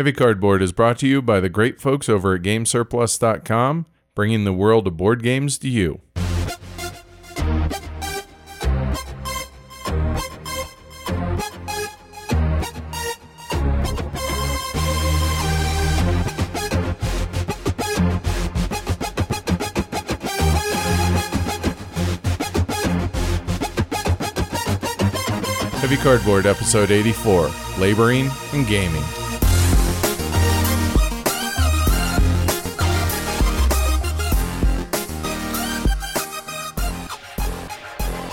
Heavy Cardboard is brought to you by the great folks over at Gamesurplus.com, bringing the world of board games to you. Heavy Cardboard, episode 84, Laboring and Gaming.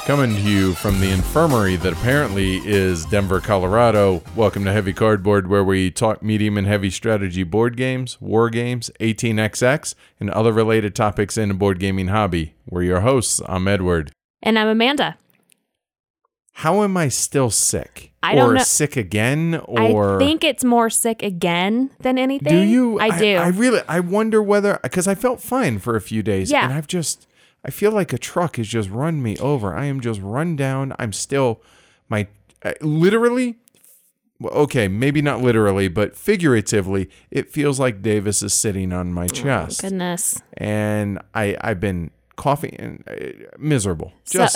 Coming to you from the infirmary that apparently is Denver, Colorado, welcome to Heavy Cardboard, where we talk medium and heavy strategy board games, war games, 18XX, and other related topics in the board gaming hobby. We're your hosts. I'm Edward. And I'm Amanda. How am I still sick? I don't know. Or sick again? Or I think it's more sick again than anything. Do you? I do. I wonder whether, because I felt fine for a few days. Yeah. And I feel like a truck has just run me over. I am just run down. I'm still, literally, okay, maybe not literally, but figuratively, it feels like Davis is sitting on my chest. Oh, goodness. And I've been coughing and miserable. This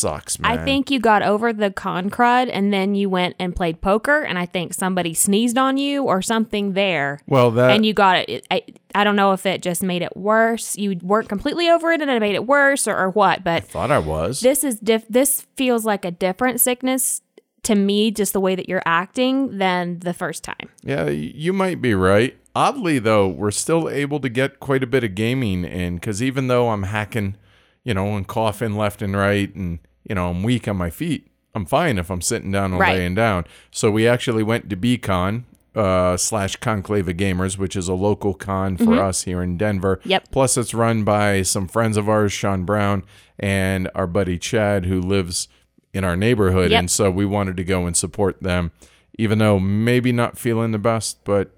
sucks, man. I think you got over the con crud and then you went and played poker, and I think somebody sneezed on you or something there. Well, and you got it. I don't know if it just made it worse. You weren't completely over it and it made it worse or what, but I thought I was. This feels like a different sickness to me, just the way that you're acting, than the first time. Yeah, you might be right. Oddly, though, we're still able to get quite a bit of gaming in, because even though I'm hacking, and coughing left and right, and, I'm weak on my feet, I'm fine if I'm sitting down all day and down. So we actually went to B-Con / Conclave of Gamers, which is a local con for us here in Denver. Yep. Plus, it's run by some friends of ours, Sean Brown, and our buddy Chad, who lives in our neighborhood. Yep. And so we wanted to go and support them, even though maybe not feeling the best, but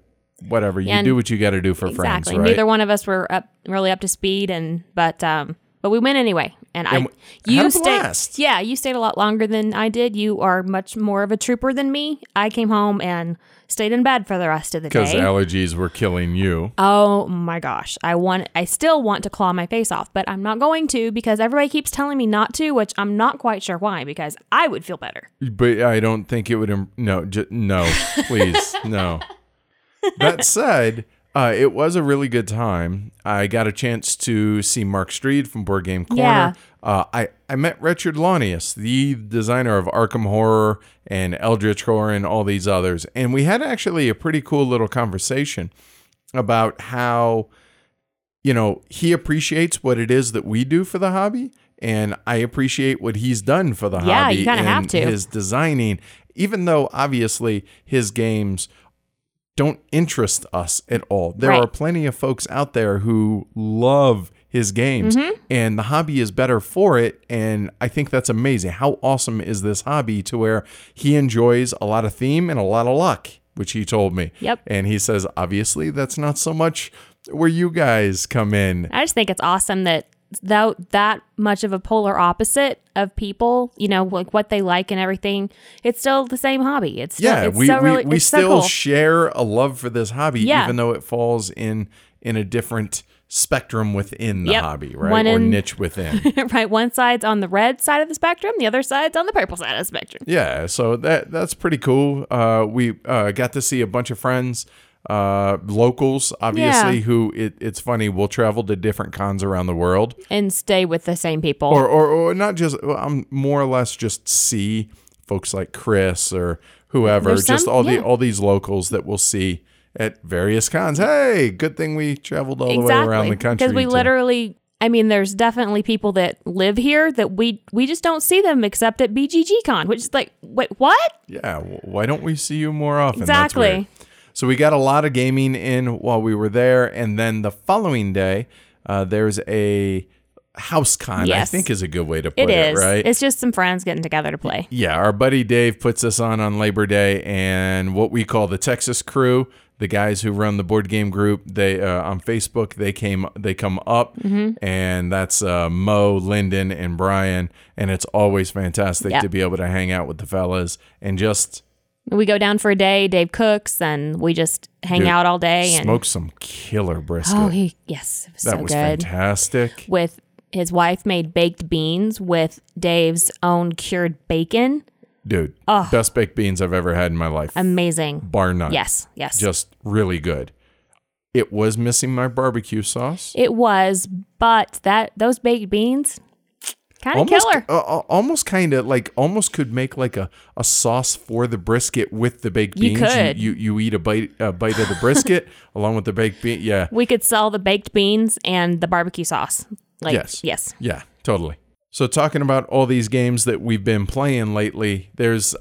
whatever, you do what you got to do for friends, right? Neither one of us were really up to speed, but we went anyway. You stayed a lot longer than I did. You are much more of a trooper than me. I came home and stayed in bed for the rest of the day because allergies were killing you. Oh my gosh, I still want to claw my face off, but I'm not going to, because everybody keeps telling me not to, which I'm not quite sure why, because I would feel better. But I don't think it would. No, please, no. That said, it was a really good time. I got a chance to see Mark Streed from Board Game Corner. Yeah. I met Richard Launius, the designer of Arkham Horror and Eldritch Horror and all these others. And we had actually a pretty cool little conversation about how, he appreciates what it is that we do for the hobby. And I appreciate what he's done for the hobby. Yeah, you kind of have to. His designing, even though obviously his games don't interest us at all. There are plenty of folks out there who love his games, and the hobby is better for it, and I think that's amazing. How awesome is this hobby to where he enjoys a lot of theme and a lot of luck, which he told me. Yep. And he says, obviously, that's not so much where you guys come in. I just think it's awesome that much of a polar opposite of people, like what they like and everything, it's still the same hobby. We still share a love for this hobby, even though it falls in a different spectrum within the hobby, right? Niche within. Right. One side's on the red side of the spectrum, the other side's on the purple side of the spectrum. Yeah, so that's pretty cool. We got to see a bunch of friends. Locals, obviously, who it's funny, will travel to different cons around the world and stay with the same people, or not just. I'm more or less just see folks like Chris or whoever. All these locals that we'll see at various cons. Hey, good thing we traveled all the way around the country, because there's definitely people that live here that we just don't see them except at BGG Con, which is like, wait, what? Yeah, why don't we see you more often? Exactly. So we got a lot of gaming in while we were there. And then the following day, there's a house con, I think is a good way to put it, right? It's just some friends getting together to play. Yeah, our buddy Dave puts us on Labor Day, and what we call the Texas crew, the guys who run the board game group, they on Facebook, they come up, and that's Mo, Lyndon, and Brian. And it's always fantastic to be able to hang out with the fellas and just We go down for a day. Dave cooks, and we just hang out all day. And smoked some killer brisket. Oh, it was so good. That was fantastic. With his wife made baked beans with Dave's own cured bacon. Dude, best baked beans I've ever had in my life. Amazing. Bar none. Yes. Just really good. It was missing my barbecue sauce. It was, but those baked beans... Kind of killer. Almost kind of like, almost could make like a sauce for the brisket with the baked beans. You could. You eat a bite of the brisket along with the baked bean. Yeah. We could sell the baked beans and the barbecue sauce. Like, yes. Yeah, totally. So talking about all these games that we've been playing lately, there's,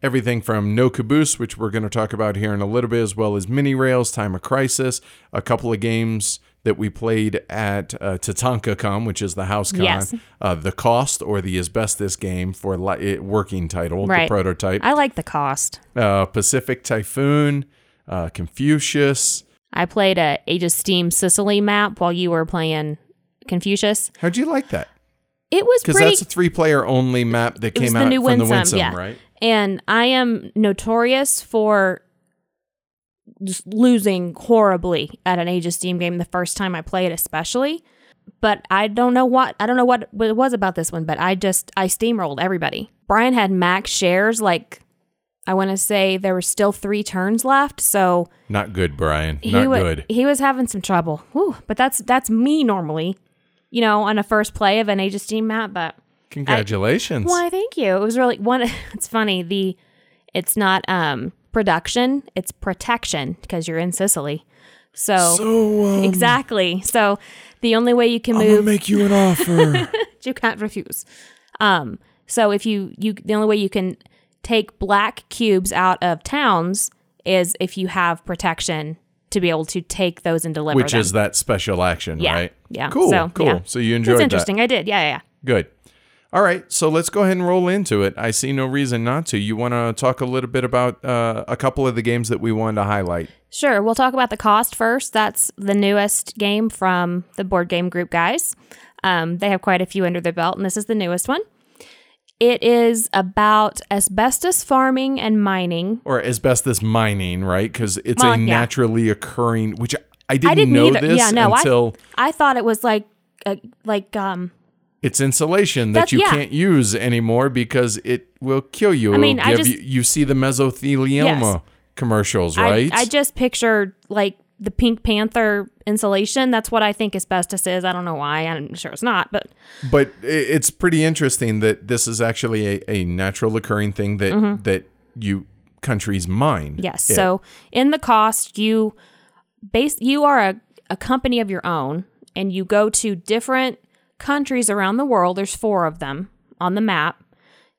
everything from No Caboose, which we're going to talk about here in a little bit, as well as Mini Rails, Time of Crisis, a couple of games that we played at TatankaCon, which is the house con, The Cost, or the Asbestos game for working title, The prototype. I like The Cost. Pacific Typhoon, Confucius. I played a Age of Steam Sicily map while you were playing Confucius. How'd you like that? It was pretty... Because that's a 3-player only map that came out from the Winsome, right? And I am notorious for... just losing horribly at an Age of Steam game the first time I played, especially. But I don't know what it was about this one, but I steamrolled everybody. Brian had max shares, like I want to say there were still 3 turns left, so not good, Brian. Not good. He was having some trouble. Whew, but that's me normally, on a first play of an Age of Steam map. But congratulations. Why? Thank you. It was really one. It's funny. It's not production, it's protection, because you're in Sicily. So exactly. So the only way you can move, I'm gonna make you an offer. You can't refuse. So if you the only way you can take black cubes out of towns is if you have protection to be able to take those and deliver them. Which is that special action, right? Yeah. Cool. Cool. Yeah. So you enjoyed that. It's interesting. I did. Yeah. Good. All right, so let's go ahead and roll into it. I see no reason not to. You want to talk a little bit about a couple of the games that we wanted to highlight? Sure. We'll talk about The Cost first. That's the newest game from the board game group guys. They have quite a few under their belt, and this is the newest one. It is about asbestos farming and mining. Or asbestos mining, right? Because it's a naturally occurring, which I didn't know either. This until... I thought it was like it's insulation that you can't use anymore because it will kill you. You see the mesothelioma commercials, right? I just pictured like the Pink Panther insulation. That's what I think asbestos is. I don't know why. I'm sure it's not, but it's pretty interesting that this is actually a natural occurring thing that that you countries mine. Yes. It. So in The Cost, you are a company of your own, and you go to different countries around the world. There's 4 of them on the map,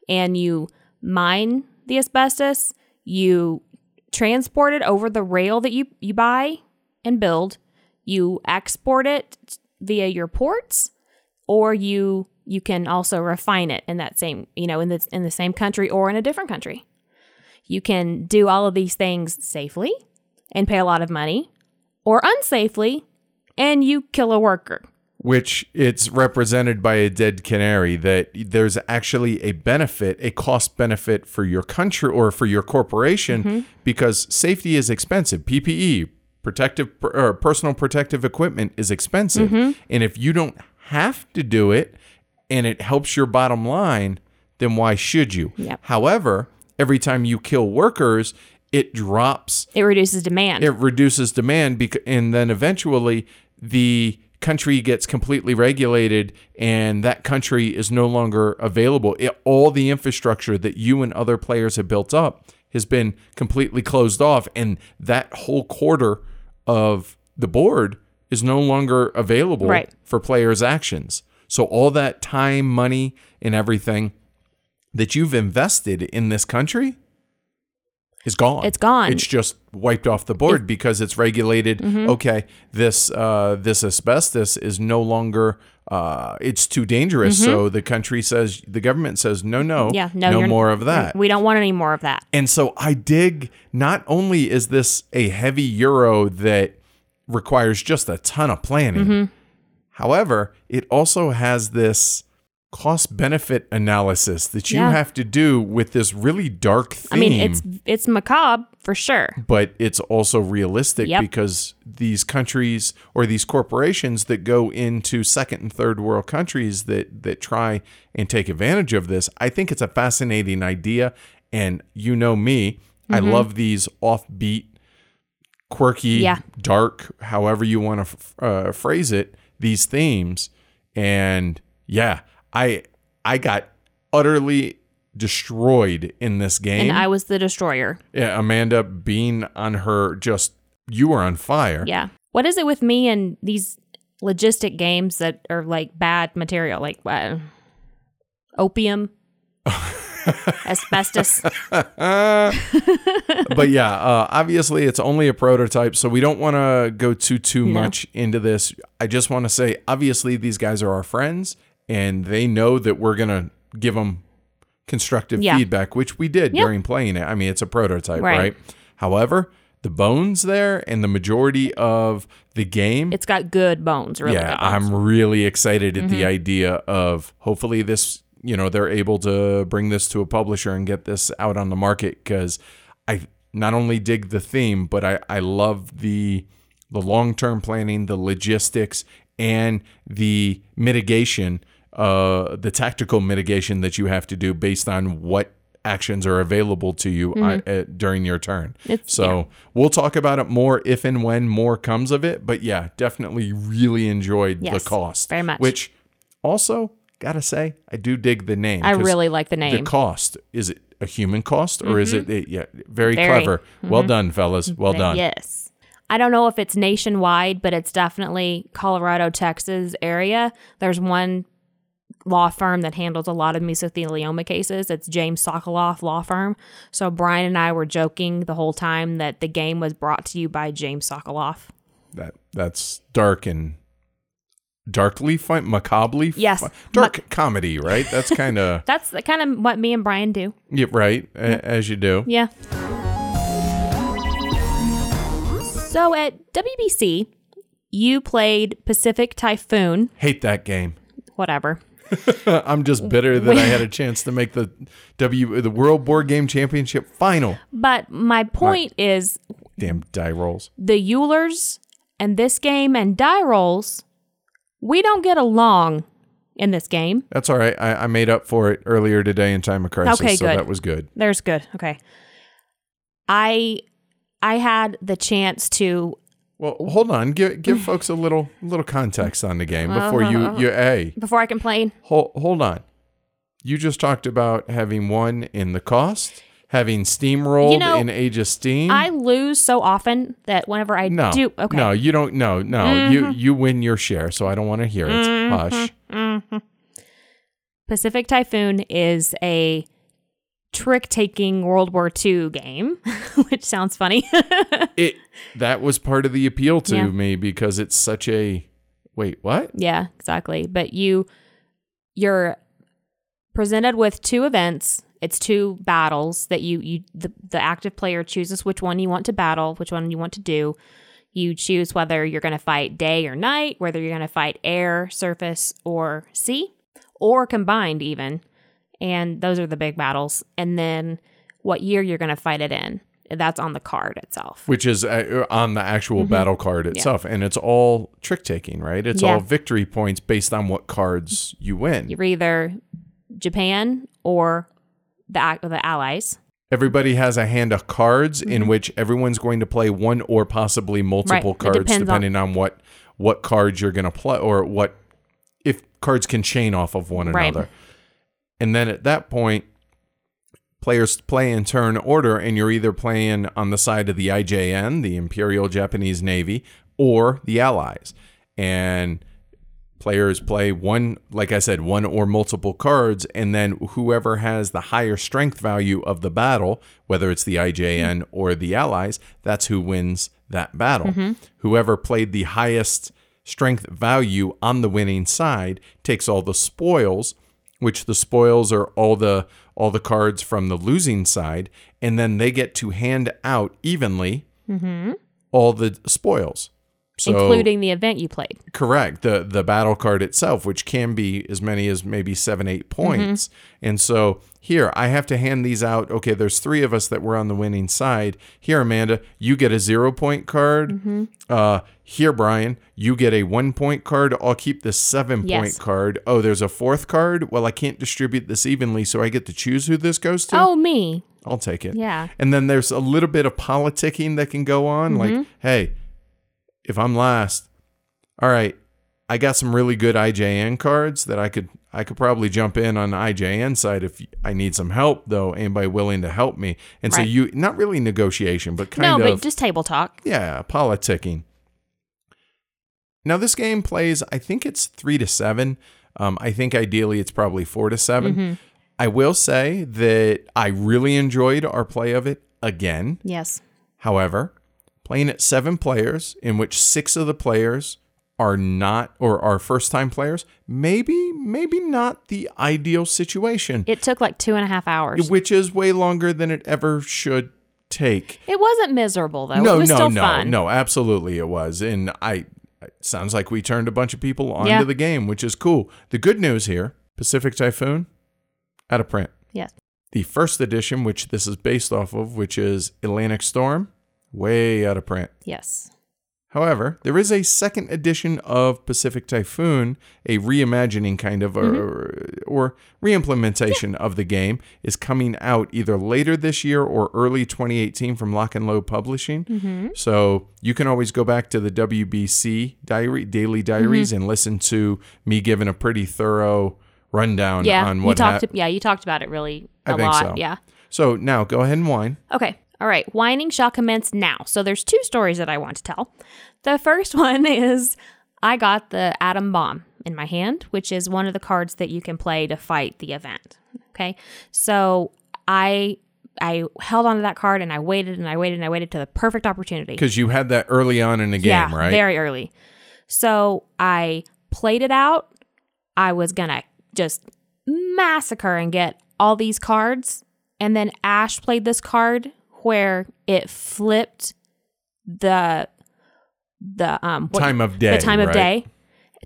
and you mine the asbestos, you transport it over the rail that you buy and build, you export it via your ports, or you can also refine it in that same, in the same country or in a different country. You can do all of these things safely and pay a lot of money, or unsafely and you kill a worker. Which it's represented by a dead canary, that there's actually a benefit, a cost benefit for your country or for your corporation, because safety is expensive. PPE, personal protective equipment, is expensive. And if you don't have to do it and it helps your bottom line, then why should you? Yep. However, every time you kill workers, it drops. It reduces demand. And then eventually the country gets completely regulated, and that country is no longer available. All the infrastructure that you and other players have built up has been completely closed off, and that whole quarter of the board is no longer available for players' actions. So all that time, money, and everything that you've invested in this country is gone. It's gone. It's just wiped off the board because it's regulated. Okay, this asbestos is no longer, it's too dangerous. So the government says, no more of that. We don't want any more of that. And so I dig, not only is this a heavy euro that requires just a ton of planning, however, it also has this cost-benefit analysis that you have to do with this really dark theme. I mean, it's macabre for sure. But it's also realistic because these countries or these corporations that go into second and third world countries that try and take advantage of this, I think it's a fascinating idea. And you know me, I love these offbeat, quirky, dark, however you want to phrase it, these themes. And I got utterly destroyed in this game. And I was the destroyer. Yeah, Amanda being on her, just, you were on fire. Yeah. What is it with me and these logistic games that are like bad material, like opium, asbestos? But yeah, obviously it's only a prototype, so we don't want to go too much into this. I just want to say, obviously these guys are our friends. And they know that we're going to give them constructive feedback, which we did during playing it. I mean, it's a prototype, right? However, the bones there and the majority of the game. It's got good bones, really. Yeah, I'm really excited at the idea of hopefully this, they're able to bring this to a publisher and get this out on the market, because I not only dig the theme, but I love the long-term planning, the logistics, and the mitigation. The tactical mitigation that you have to do based on what actions are available to you during your turn. We'll talk about it more if and when more comes of it. But yeah, definitely really enjoyed The Cost. Very much. Which also, gotta say, I do dig the name. I really like the name. The Cost. Is it a human cost or is it? Very clever. Mm-hmm. Well done, fellas. Well done. Yes. I don't know if it's nationwide, but it's definitely Colorado, Texas area. There's one law firm that handles a lot of mesothelioma cases. It's James Sokoloff Law Firm. So Brian and I were joking the whole time that the game was brought to you by James Sokoloff. That's dark and darkly fun, macabrely fun. Yes. Dark comedy, right? That's kind of... That's kind of what me and Brian do. Yeah, right, as you do. Yeah. So at WBC, you played Pacific Typhoon. Hate that game. Whatever. I'm just bitter that I had a chance to make the World Board Game Championship final. But my point is... Damn die rolls. The Eulers and this game and die rolls, we don't get along in this game. That's all right. I made up for it earlier today in Time of Crisis, okay, so good. That was good. There's good. Okay. I had the chance to... Well, hold on. Give folks a little context on the game before before I complain. Hold on. You just talked about having won in The Cost, having steamrolled in Age of Steam. I lose so often that whenever I do, okay. No, you don't. No. Mm-hmm. You win your share, so I don't want to hear it. Mm-hmm. Hush. Mm-hmm. Pacific Typhoon is a trick-taking World War II game, which sounds funny. That was part of the appeal to me, because it's such a... Wait, what? Yeah, exactly. But you're presented with two events. It's two battles that the active player chooses which one you want to battle, which one you want to do. You choose whether you're going to fight day or night, whether you're going to fight air, surface, or sea, or combined even. And those are the big battles. And then what year you're going to fight it in. That's on the card itself. Which is on the actual battle card itself. Yeah. And it's all trick-taking, right? It's all victory points based on what cards you win. You're either Japan or the Allies. Everybody has a hand of cards in which everyone's going to play one or possibly multiple cards, depending on what cards you're going to play or what if cards can chain off of one another. And then at that point, players play in turn order, and you're either playing on the side of the IJN, the Imperial Japanese Navy, or the Allies. And players play one, like I said, one or multiple cards, and then whoever has the higher strength value of the battle, whether it's the IJN or the Allies, that's who wins that battle. Mm-hmm. Whoever played the highest strength value on the winning side takes all the spoils, which the spoils are all the cards from the losing side, and then they get to hand out evenly all the spoils. So, including the event you played. Correct. The battle card itself, which can be as many as maybe 7-8 points. Mm-hmm. And so here, I have to hand these out. Okay, there's three of us that were on the winning side. Here, Amanda, you get a 0-point card. Mm-hmm. Here, Brian, you get a 1-point card. I'll keep the 7-point card. Oh, there's a fourth card? Well, I can't distribute this evenly, so I get to choose who this goes to? Oh, me. I'll take it. Yeah. And then there's a little bit of politicking that can go on. Mm-hmm. Like, hey, if I'm last, all right, I got some really good IJN cards that I could probably jump in on the IJN side if I need some help, though. Anybody willing to help me? And so you, not really negotiation, but kind of, but just table talk. Yeah, politicking. Now this game plays, I think it's 3-7. I think ideally it's probably 4-7. Mm-hmm. I will say that I really enjoyed our play of it again. Yes. However, playing at 7 players, in which 6 of the players are not, or are first-time players, maybe not the ideal situation. It took like 2.5 hours. Which is way longer than it ever should take. It wasn't miserable, though. No, it was still fun. No, absolutely it was. And it sounds like we turned a bunch of people onto the game, which is cool. The good news here, Pacific Typhoon, out of print. Yes. The first edition, which this is based off of, which is Atlantic Storm, way out of print. Yes. However, there is a second edition of Pacific Typhoon, a reimagining kind of, or reimplementation of the game, is coming out either later this year or early 2018 from Lock and Load Publishing. Mm-hmm. So you can always go back to the WBC Daily Diaries and listen to me giving a pretty thorough rundown on what happened. Yeah, you talked about it really a lot. So. Yeah. So now go ahead and whine. Okay. All right, whining shall commence now. So there's 2 stories that I want to tell. The first one is I got the Atom Bomb in my hand, which is one of the cards that you can play to fight the event. Okay, so I held on to that card and I waited to the perfect opportunity. Because you had that early on in the game, right? Very early. So I played it out. I was going to just massacre and get all these cards. And then Ash played this card where it flipped the time of day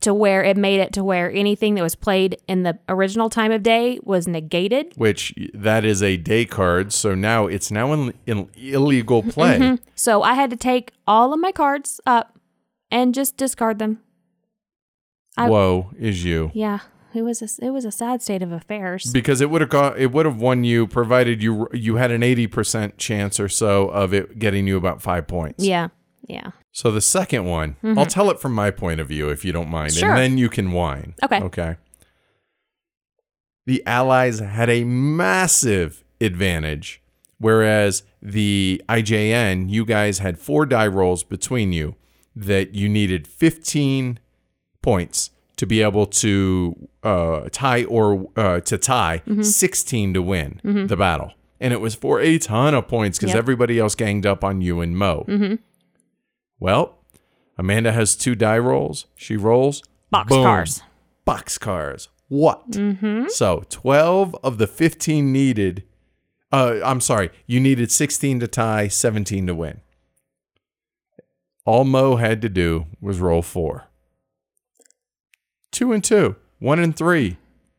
to where it made it to where anything that was played in the original time of day was negated. Which that is a day card, so now it's in illegal play. Mm-hmm. So I had to take all of my cards up and just discard them. Woe is you. Yeah. It was a sad state of affairs, because it would have won you, provided you had an 80% chance or so of it getting you about 5 points. Yeah. So the second one, I'll tell it from my point of view if you don't mind, and then you can whine. Okay. The Allies had a massive advantage, whereas the IJN, you guys had 4 die rolls between you that you needed 15 points to be able to tie 16 to win the battle. And it was for a ton of points because everybody else ganged up on you and Mo. Mm-hmm. Well, Amanda has 2 die rolls. She rolls. Boxcars. Boxcars. What? Mm-hmm. So 12 of the 15 needed. You needed 16 to tie, 17 to win. All Mo had to do was roll 4. 2 and 2, 1 and 3,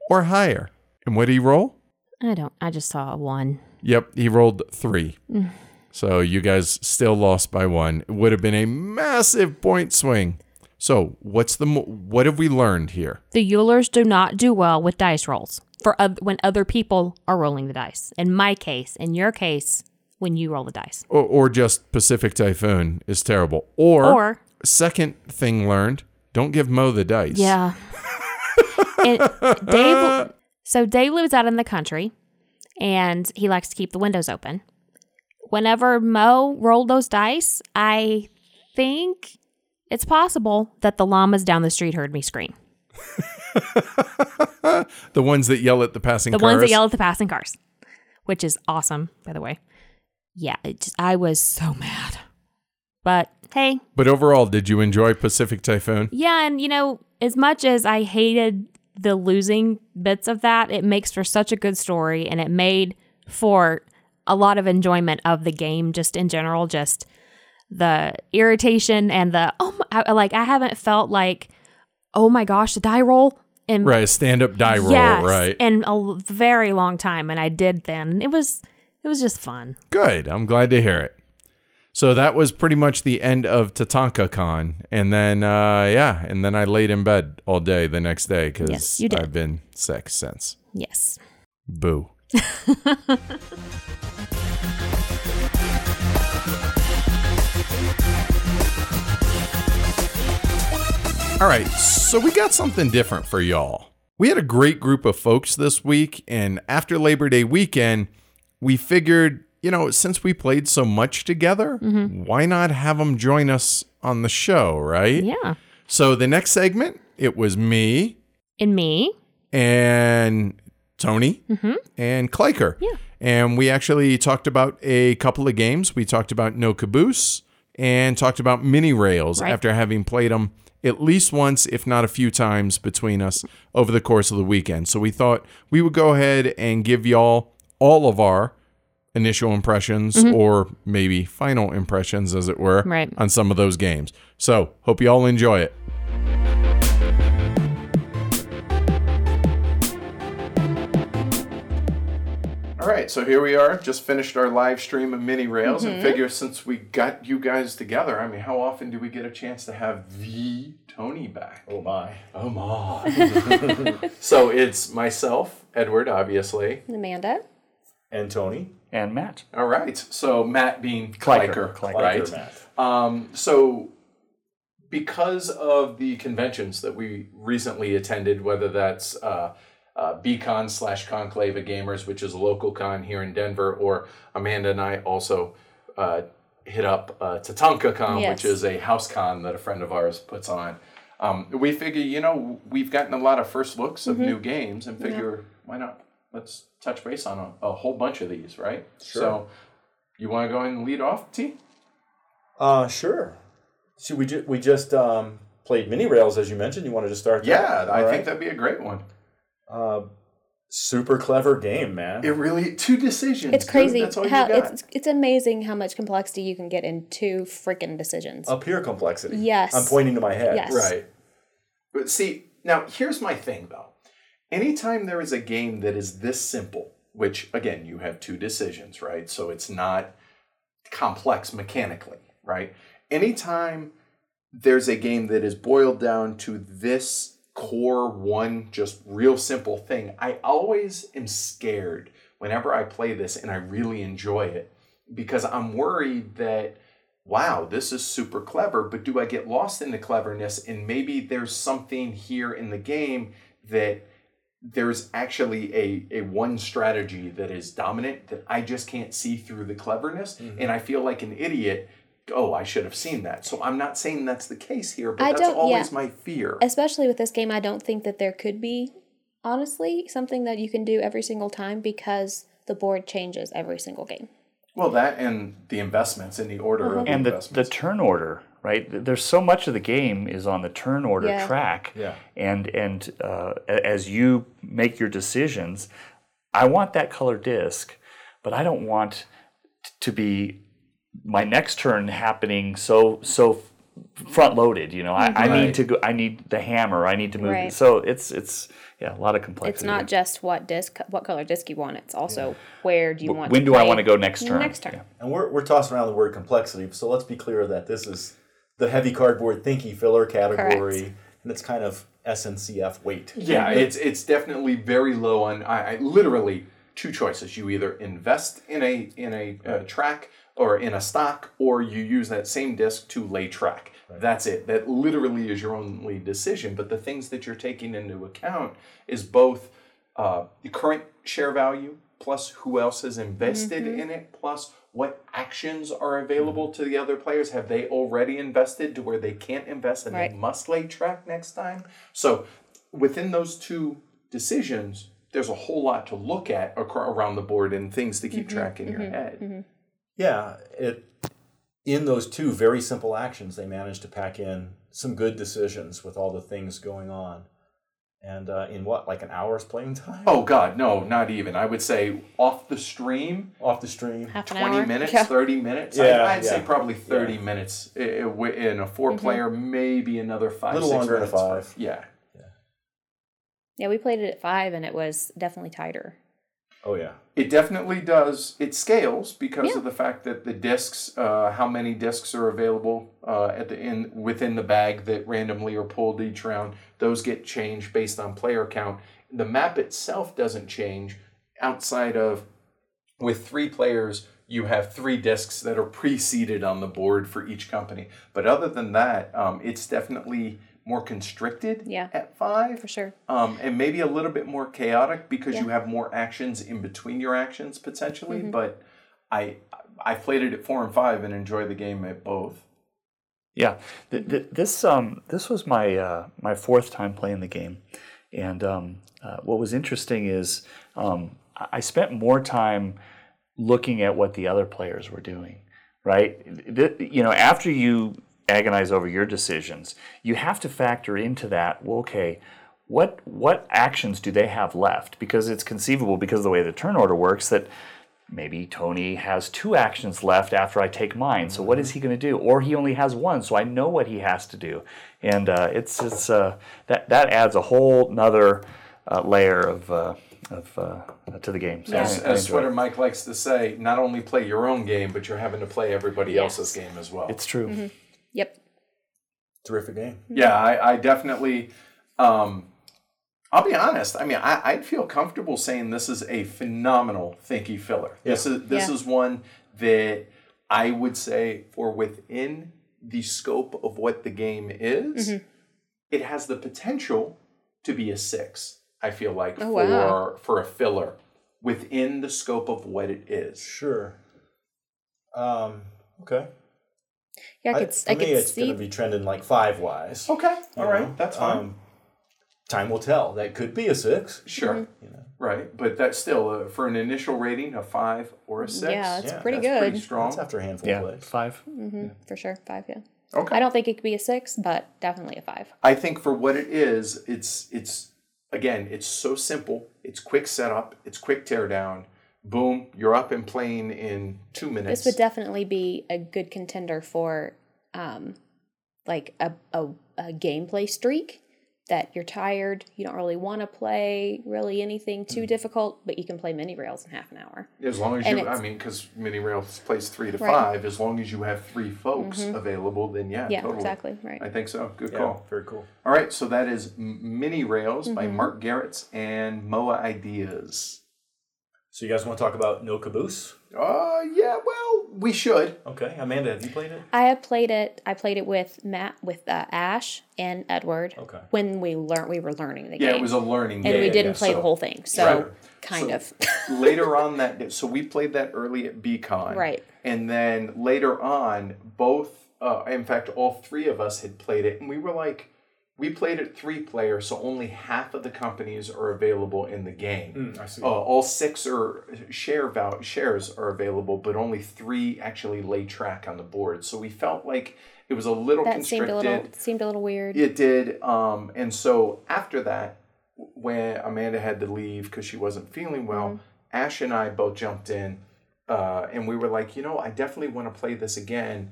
or higher. And what did he roll? I just saw a 1. Yep, he rolled 3. So you guys still lost by 1. It would have been a massive point swing. So what have we learned here? The Eulers do not do well with dice rolls for when other people are rolling the dice. In my case, in your case, when you roll the dice, or just Pacific Typhoon is terrible. Or second thing learned. Don't give Mo the dice. Yeah. Dave lives out in the country, and he likes to keep the windows open. Whenever Mo rolled those dice, I think it's possible that the llamas down the street heard me scream. The ones that yell at the passing cars? The ones that yell at the passing cars, which is awesome, by the way. Yeah, I was so mad. But hey. But overall, did you enjoy Pacific Typhoon? Yeah, and as much as I hated the losing bits of that, it makes for such a good story, and it made for a lot of enjoyment of the game just in general, just the irritation and the, oh, I haven't felt like, oh my gosh, the die roll. And right, stand-up die roll, yes, right. And a very long time, and I did then. It was just fun. Good. I'm glad to hear it. So that was pretty much the end of TatankaCon, and then I laid in bed all day the next day because I've been sick since. Yes. Boo. All right, so we got something different for y'all. We had a great group of folks this week, and after Labor Day weekend, we figured, since we played so much together, why not have them join us on the show, right? Yeah. So the next segment, it was me. And me. And Tony. Mm-hmm. And Clayker. Yeah. And we actually talked about a couple of games. We talked about No Caboose and talked about Mini Rails after having played them at least once, if not a few times between us over the course of the weekend. So we thought we would go ahead and give y'all all of our initial impressions or maybe final impressions, as it were, on some of those games. So hope y'all enjoy it. All right, so here we are. Just finished our live stream of Mini Rails, and figure since we got you guys together, I mean, how often do we get a chance to have the Tony back? Oh my! Oh my! So it's myself, Edward, obviously, Amanda, and Tony, and Matt. All right, so Matt being Clayker, right? Matt. So because of the conventions that we recently attended, whether that's B-Con / Conclave of Gamers, which is a local con here in Denver, or Amanda and I also hit up TatankaCon, which is a house con that a friend of ours puts on. We figure, we've gotten a lot of first looks of new games and figure, why not? Let's touch base on a whole bunch of these, right? Sure. So you want to go ahead and lead off, T? Sure. So we just played Mini Rails, as you mentioned. You want to just start that? Yeah, I think that'd be a great one. Super clever game, man. It really, 2 decisions. It's crazy. Dude, that's all you got. It's amazing how much complexity you can get in 2 freaking decisions. A pure complexity. Yes. I'm pointing to my head. Yes. Right. But see, now here's my thing though. Anytime there is a game that is this simple, which again, you have 2 decisions, right? So it's not complex mechanically, right? Anytime there's a game that is boiled down to this core one just real simple thing, I always am scared whenever I play this, and I really enjoy it because I'm worried that, wow, this is super clever, but do I get lost in the cleverness, and maybe there's something here in the game that there's actually a one strategy that is dominant that I just can't see through the cleverness, and I feel like an idiot. Oh, I should have seen that. So I'm not saying that's the case here, but that's always my fear. Especially with this game, I don't think that there could be, honestly, something that you can do every single time because the board changes every single game. Well, that and the investments and the order of the investments. And the turn order, right? There's so much of the game is on the turn order track. Yeah. And as you make your decisions, I want that color disc, but I don't want to be my next turn happening so front loaded, I need to go. I need the hammer. I need to move. Right. So it's a lot of complexity. It's not just what color disc you want. It's also where do you want. When do I want to go next turn? Next turn. Yeah. And we're tossing around the word complexity. So let's be clear that this is the heavy cardboard thinky filler category, correct, and it's kind of SNCF weight. Yeah, it's definitely very low on. I literally 2 choices. You either invest in a track, or in a stock, or you use that same disc to lay track. Right. That's it. That literally is your only decision. But the things that you're taking into account is both the current share value, plus who else is invested in it, plus what actions are available to the other players. Have they already invested to where they can't invest and they must lay track next time? So within those 2 decisions, there's a whole lot to look at around the board and things to keep track in your head. Mm-hmm. Yeah, in those 2 very simple actions, they managed to pack in some good decisions with all the things going on. And in what, like an hour's playing time? Oh, God, no, not even. I would say off the stream. Half an 20 hour. Minutes, yeah. 30 minutes. Yeah, I'd say probably 30 minutes in a four-player, maybe another five, 6 minutes. A little longer than five. Yeah. Yeah, we played it at 5, and it was definitely tighter. Oh, yeah. It definitely does. It scales because of the fact that the discs, how many discs are available at the end, within the bag that randomly are pulled each round. Those get changed based on player count. The map itself doesn't change outside of, with 3 players, you have 3 discs that are pre-seated on the board for each company. But other than that, it's definitely more constricted at 5. For sure. And maybe a little bit more chaotic because you have more actions in between your actions potentially. Mm-hmm. But I played it at 4 and 5 and enjoyed the game at both. Yeah. This was my my 4th time playing the game. And what was interesting is I spent more time looking at what the other players were doing, right? After you agonize over your decisions, you have to factor into that, well, okay, what actions do they have left? Because it's conceivable, because of the way the turn order works, that maybe Tony has 2 actions left after I take mine, so what is he going to do? Or he only has 1, so I know what he has to do. And it's that adds a whole nother layer of to the game. So as Twitter Mike likes to say, not only play your own game, but you're having to play everybody else's game as well. It's true. Mm-hmm. Yep. Terrific game. Yeah, I definitely, I'll be honest. I mean, I'd feel comfortable saying this is a phenomenal thinky filler. Yeah. This is one that I would say, for within the scope of what the game is, it has the potential to be a 6, I feel like, for a filler within the scope of what it is. Sure. Okay. Yeah, I could see it's going to be trending like 5-wise. Okay, all right, that's fine. Time will tell. That could be a 6. Sure, right, but that's still for an initial rating, a 5 or a 6. Yeah, that's pretty good. Pretty strong. That's after a handful of plays. 5. Mm-hmm. Yeah. For sure, 5. Yeah. Okay. I don't think it could be a 6, but definitely a 5. I think for what it is, it's again, it's so simple. It's quick setup. It's quick teardown. Boom, you're up and playing in 2 minutes. This would definitely be a good contender for a gameplay streak that you're tired, you don't really want to play really anything too difficult, but you can play Mini Rails in half an hour. As long as because Mini Rails plays 3 to 5, as long as you have 3 folks available, then totally. Exactly, right. I think so. Good call. Very cool. All right, so that is Mini Rails by Mark Gerrits and Moa Ideas. So you guys want to talk about No Caboose? Yeah, well, we should. Okay. Amanda, have you played it? I have played it. I played it with Matt, with Ash and Edward. Okay. When we were learning the game. Yeah, it was a learning game. And we didn't play the whole thing, so kind of. Later on that day, so we played that early at B-Con. Right. And then later on, all 3 of us had played it, and we were like, we played it 3-player, so only half of the companies are available in the game. I see. All 6 are shares are available, but only 3 actually lay track on the board. So we felt like it was a little constricted. Seemed a little weird. It did. And so after that, when Amanda had to leave because she wasn't feeling well, Ash and I both jumped in, and we were like, I definitely want to play this again.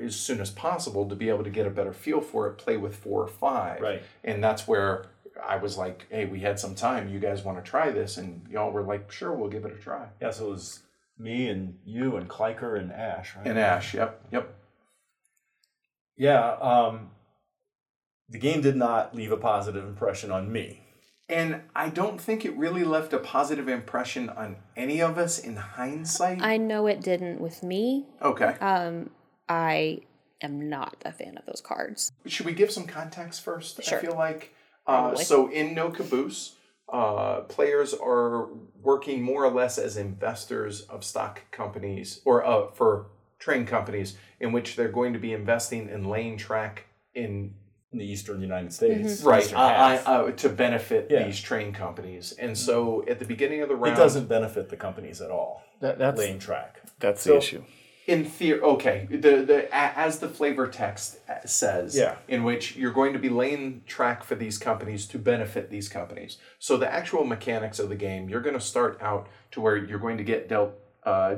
As soon as possible to be able to get a better feel for it, play with 4 or 5. Right. And that's where I was like, hey, we had some time. You guys want to try this? And y'all were like, sure, we'll give it a try. Yeah, so it was me and you and Kleiker and Ash, right? And Ash, yep. Yeah, the game did not leave a positive impression on me. And I don't think it really left a positive impression on any of us in hindsight. I know it didn't with me. Okay. I am not a fan of those cards. Should we give some context first? Sure. I feel like, so in No Caboose, players are working more or less as investors of stock companies or for train companies in which they're going to be investing in laying track in the eastern United States. Mm-hmm. Right, to benefit these train companies. And so at the beginning of the round... It doesn't benefit the companies at all, laying track. That's the issue. In theory, okay, as the flavor text says, yeah, in which you're going to be laying track for these companies to benefit these companies. So the actual mechanics of the game, you're going to start out to where you're going to get dealt,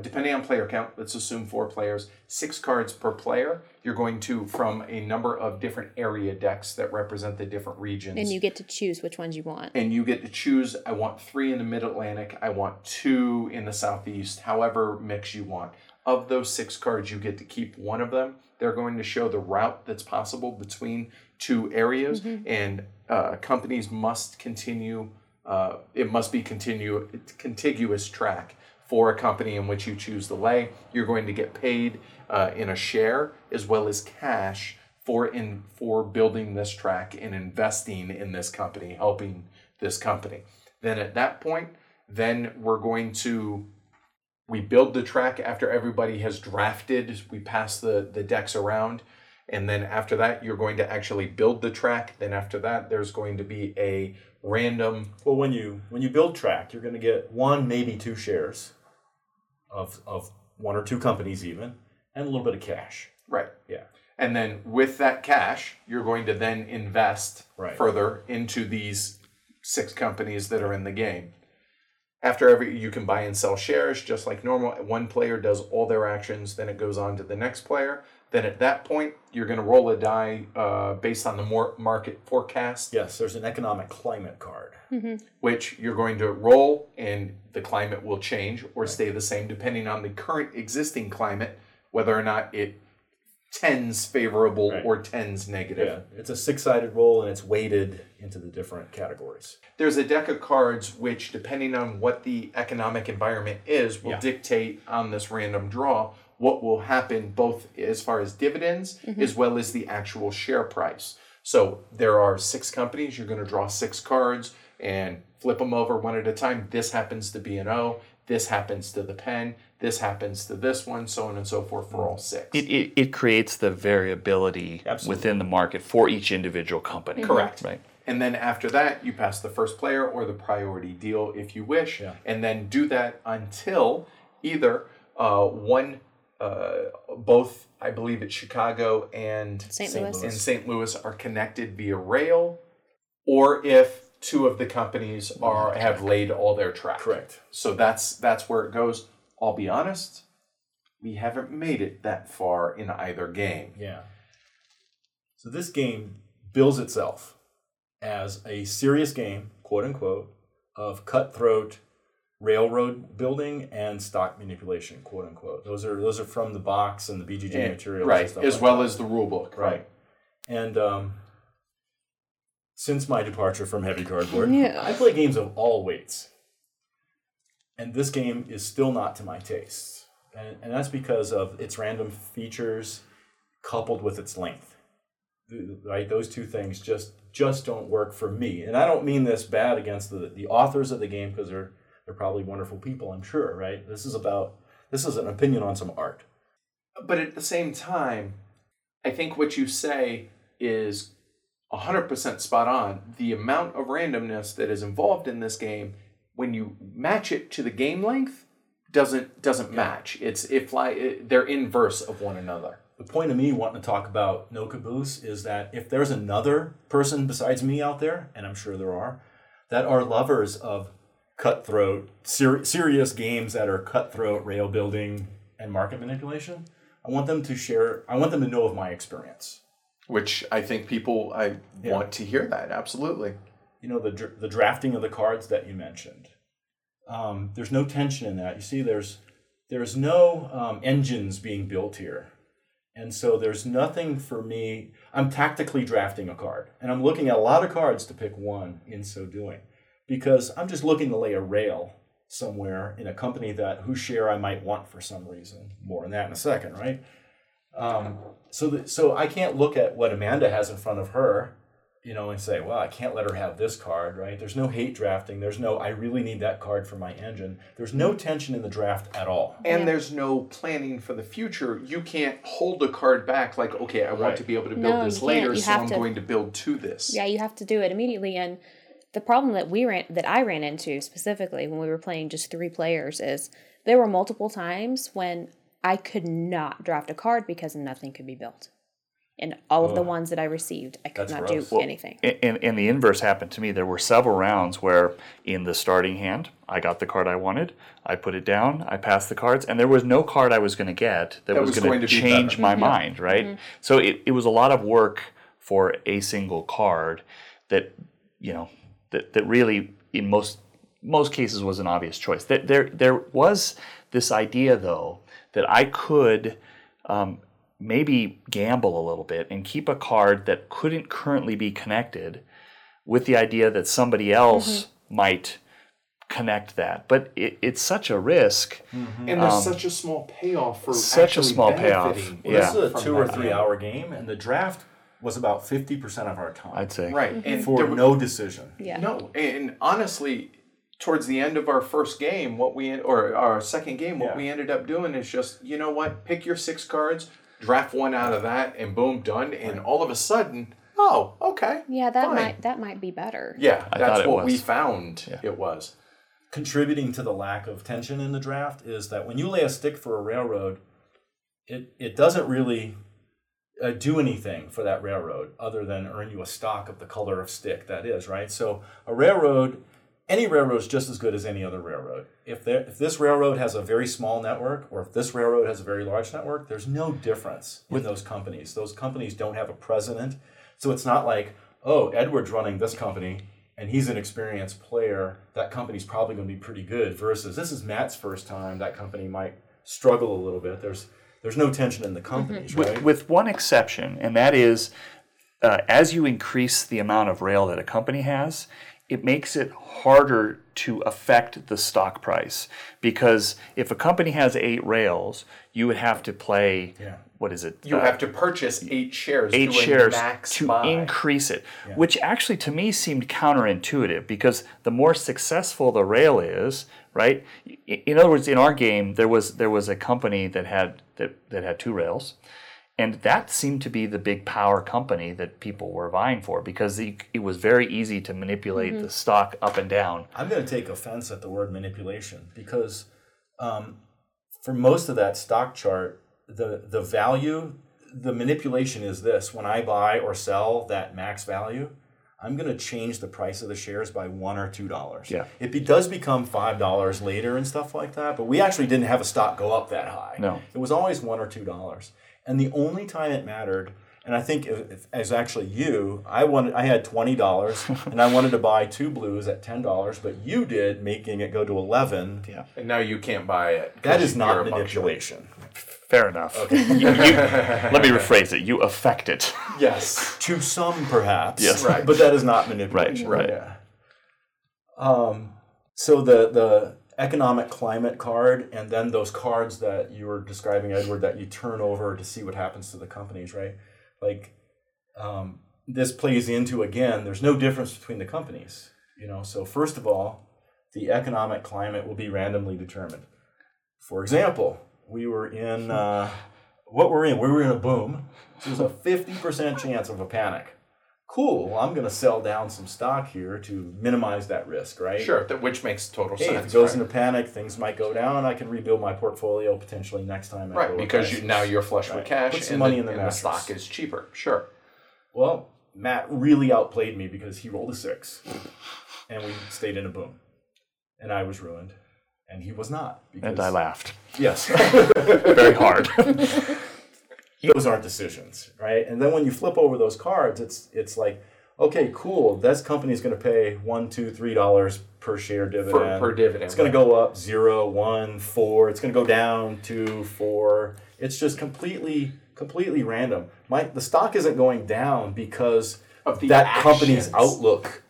depending on player count, let's assume 4 players, 6 cards per player. You're going to, from a number of different area decks that represent the different regions. And you get to choose which ones you want. And you get to choose, I want 3 in the Mid-Atlantic, I want 2 in the Southeast, however mix you want. Of those 6 cards, you get to keep one of them. They're going to show the route that's possible between 2 areas, mm-hmm, and companies must continue. It must be contiguous track for a company in which you choose to lay. You're going to get paid in a share as well as cash for building this track and investing in this company, helping this company. Then at that point, we build the track after everybody has drafted. We pass the decks around. And then after that, you're going to actually build the track. Then after that, there's going to be a random... Well, when you build track, you're going to get 1, maybe 2 shares of 1 or 2 companies even, and a little bit of cash. Right. Yeah. And then with that cash, you're going to then invest further into these 6 companies that are in the game. After you can buy and sell shares just like normal. One player does all their actions, then it goes on to the next player. Then at that point, you're going to roll a die based on the market forecast. Yes, there's an economic climate card. Mm-hmm. Which you're going to roll, and the climate will change or stay the same depending on the current existing climate, whether or not it tends favorable or tends negative. Yeah. It's a 6-sided roll, and it's weighted into the different categories. There's a deck of cards which, depending on what the economic environment is, will dictate on this random draw what will happen, both as far as dividends, mm-hmm, as well as the actual share price. So there are 6 companies. You're going to draw 6 cards and flip them over one at a time. This happens to B&O. This happens to the pen. This happens to this one, so on and so forth for all 6. It creates the variability within the market for each individual company. Mm-hmm. Correct. Right. And then after that, you pass the first player or the priority deal if you wish, and then do that until either both, I believe it's Chicago and St. Louis are connected via rail, or if 2 of the companies have laid all their track. Correct. So that's where it goes. I'll be honest, we haven't made it that far in either game. Yeah. So this game bills itself as a serious game, quote unquote, of cutthroat railroad building and stock manipulation, quote unquote. Those are from the box and the BGG materials. Right, and stuff as like well that. As the rule book. Right. And since my departure from Heavy Cardboard, I play games of all weights. And this game is still not to my taste. And that's because of its random features coupled with its length. Right? Those 2 things just don't work for me. And I don't mean this bad against the authors of the game, because they're probably wonderful people, I'm sure, right? This is an opinion on some art. But at the same time, I think what you say is 100% spot on. The amount of randomness that is involved in this game, when you match it to the game length, doesn't match. They're inverse of one another. The point of me wanting to talk about No Caboose is that if there's another person besides me out there, and I'm sure there are, that are lovers of cutthroat, serious games that are cutthroat rail building and market manipulation, I want them to know of my experience. Which I think want to hear that, absolutely. You know, the drafting of the cards that you mentioned. There's no tension in that. You see, there's no engines being built here. And so there's nothing for me. I'm tactically drafting a card, and I'm looking at a lot of cards to pick one in so doing, because I'm just looking to lay a rail somewhere in a company whose share I might want for some reason. More on that in a second, right? So I can't look at what Amanda has in front of her, you know, and say, well, I can't let her have this card, right? There's no hate drafting. There's no, I really need that card for my engine. There's no tension in the draft at all. And there's no planning for the future. You can't hold a card back like, okay, I want to be able to build this later, so I'm going to build to this. Yeah, you have to do it immediately. And the problem that I ran into specifically when we were playing just 3 players is there were multiple times when I could not draft a card because nothing could be built. And all of the ones that I received, I could not do anything. And the inverse happened to me. There were several rounds where in the starting hand, I got the card I wanted, I put it down, I passed the cards, and there was no card I was going to get that was going to change my mind, right? Mm-hmm. So it was a lot of work for a single card that, you know, that really in most cases was an obvious choice. There was this idea, though, that I could... maybe gamble a little bit and keep a card that couldn't currently be connected with the idea that somebody else might connect that. But it's such a risk. Mm-hmm. And there's such a small payoff for benefiting. Well, yeah. This is a 2 or 3 hour game, and the draft was about 50% of our time. I'd say. Right. Mm-hmm. And for no decision. Yeah. No. And honestly, towards the end of our first game, our second game, what we ended up doing is just, you know what, pick your 6 cards, draft one out of that, and boom, done. And all of a sudden, oh, okay. Yeah, that might be better. Yeah, that's what we found it was. Contributing to the lack of tension in the draft is that when you lay a stick for a railroad, it doesn't really do anything for that railroad other than earn you a stock of the color of stick that is, right? So a railroad, any railroad is just as good as any other railroad. If this railroad has a very small network, or if this railroad has a very large network, there's no difference with those companies. Those companies don't have a president. So it's not like, oh, Edward's running this company, and he's an experienced player. That company's probably going to be pretty good versus this is Matt's first time. That company might struggle a little bit. There's no tension in the companies, right? With one exception, and that is as you increase the amount of rail that a company has, it makes it harder to affect the stock price, because if a company has 8 rails, you would have to play, what is it? You have to purchase 8 shares to increase it, which actually to me seemed counterintuitive, because the more successful the rail is, right? In other words, in our game, there was a company that had 2 rails. And that seemed to be the big power company that people were vying for, because it was very easy to manipulate the stock up and down. I'm going to take offense at the word manipulation, because for most of that stock chart, the value, the manipulation is this. When I buy or sell that max value, I'm going to change the price of the shares by $1 or $2. Yeah. It does become $5 later and stuff like that, but we actually didn't have a stock go up that high. No. It was always $1 or $2. And the only time it mattered, and I think as actually you, I had $20, and I wanted to buy 2 blues at $10, but you did, making it go to 11. Yeah. And now you can't buy it. That is not manipulation. Fair enough. Okay. Let me rephrase it. You affect it. Yes. To some, perhaps. Yes. Right. But that is not manipulation. Right. Yeah. So the economic climate card, and then those cards that you were describing, Edward, that you turn over to see what happens to the companies, right? Like, this plays into, again, there's no difference between the companies, you know? So first of all, the economic climate will be randomly determined. For example, we were in, we were in a boom. There's a 50% chance of a panic. Cool, I'm going to sell down some stock here to minimize that risk, right? Sure, which makes total sense. If it goes into panic, things might go down. I can rebuild my portfolio potentially next time. Right, because now you're flush with cash. Put some money in the stock is cheaper, sure. Well, Matt really outplayed me because he rolled a 6, and we stayed in a boom. And I was ruined, and he was not. And I laughed. Yes. Very hard. Those aren't decisions, right? And then when you flip over those cards, it's like, okay, cool, this company's going to pay $1, $2, $3 per share dividend. Per dividend. It's going to go up 0, 1, 4. It's going to go down 2, 4. It's just completely random. The stock isn't going down because of that company's outlook.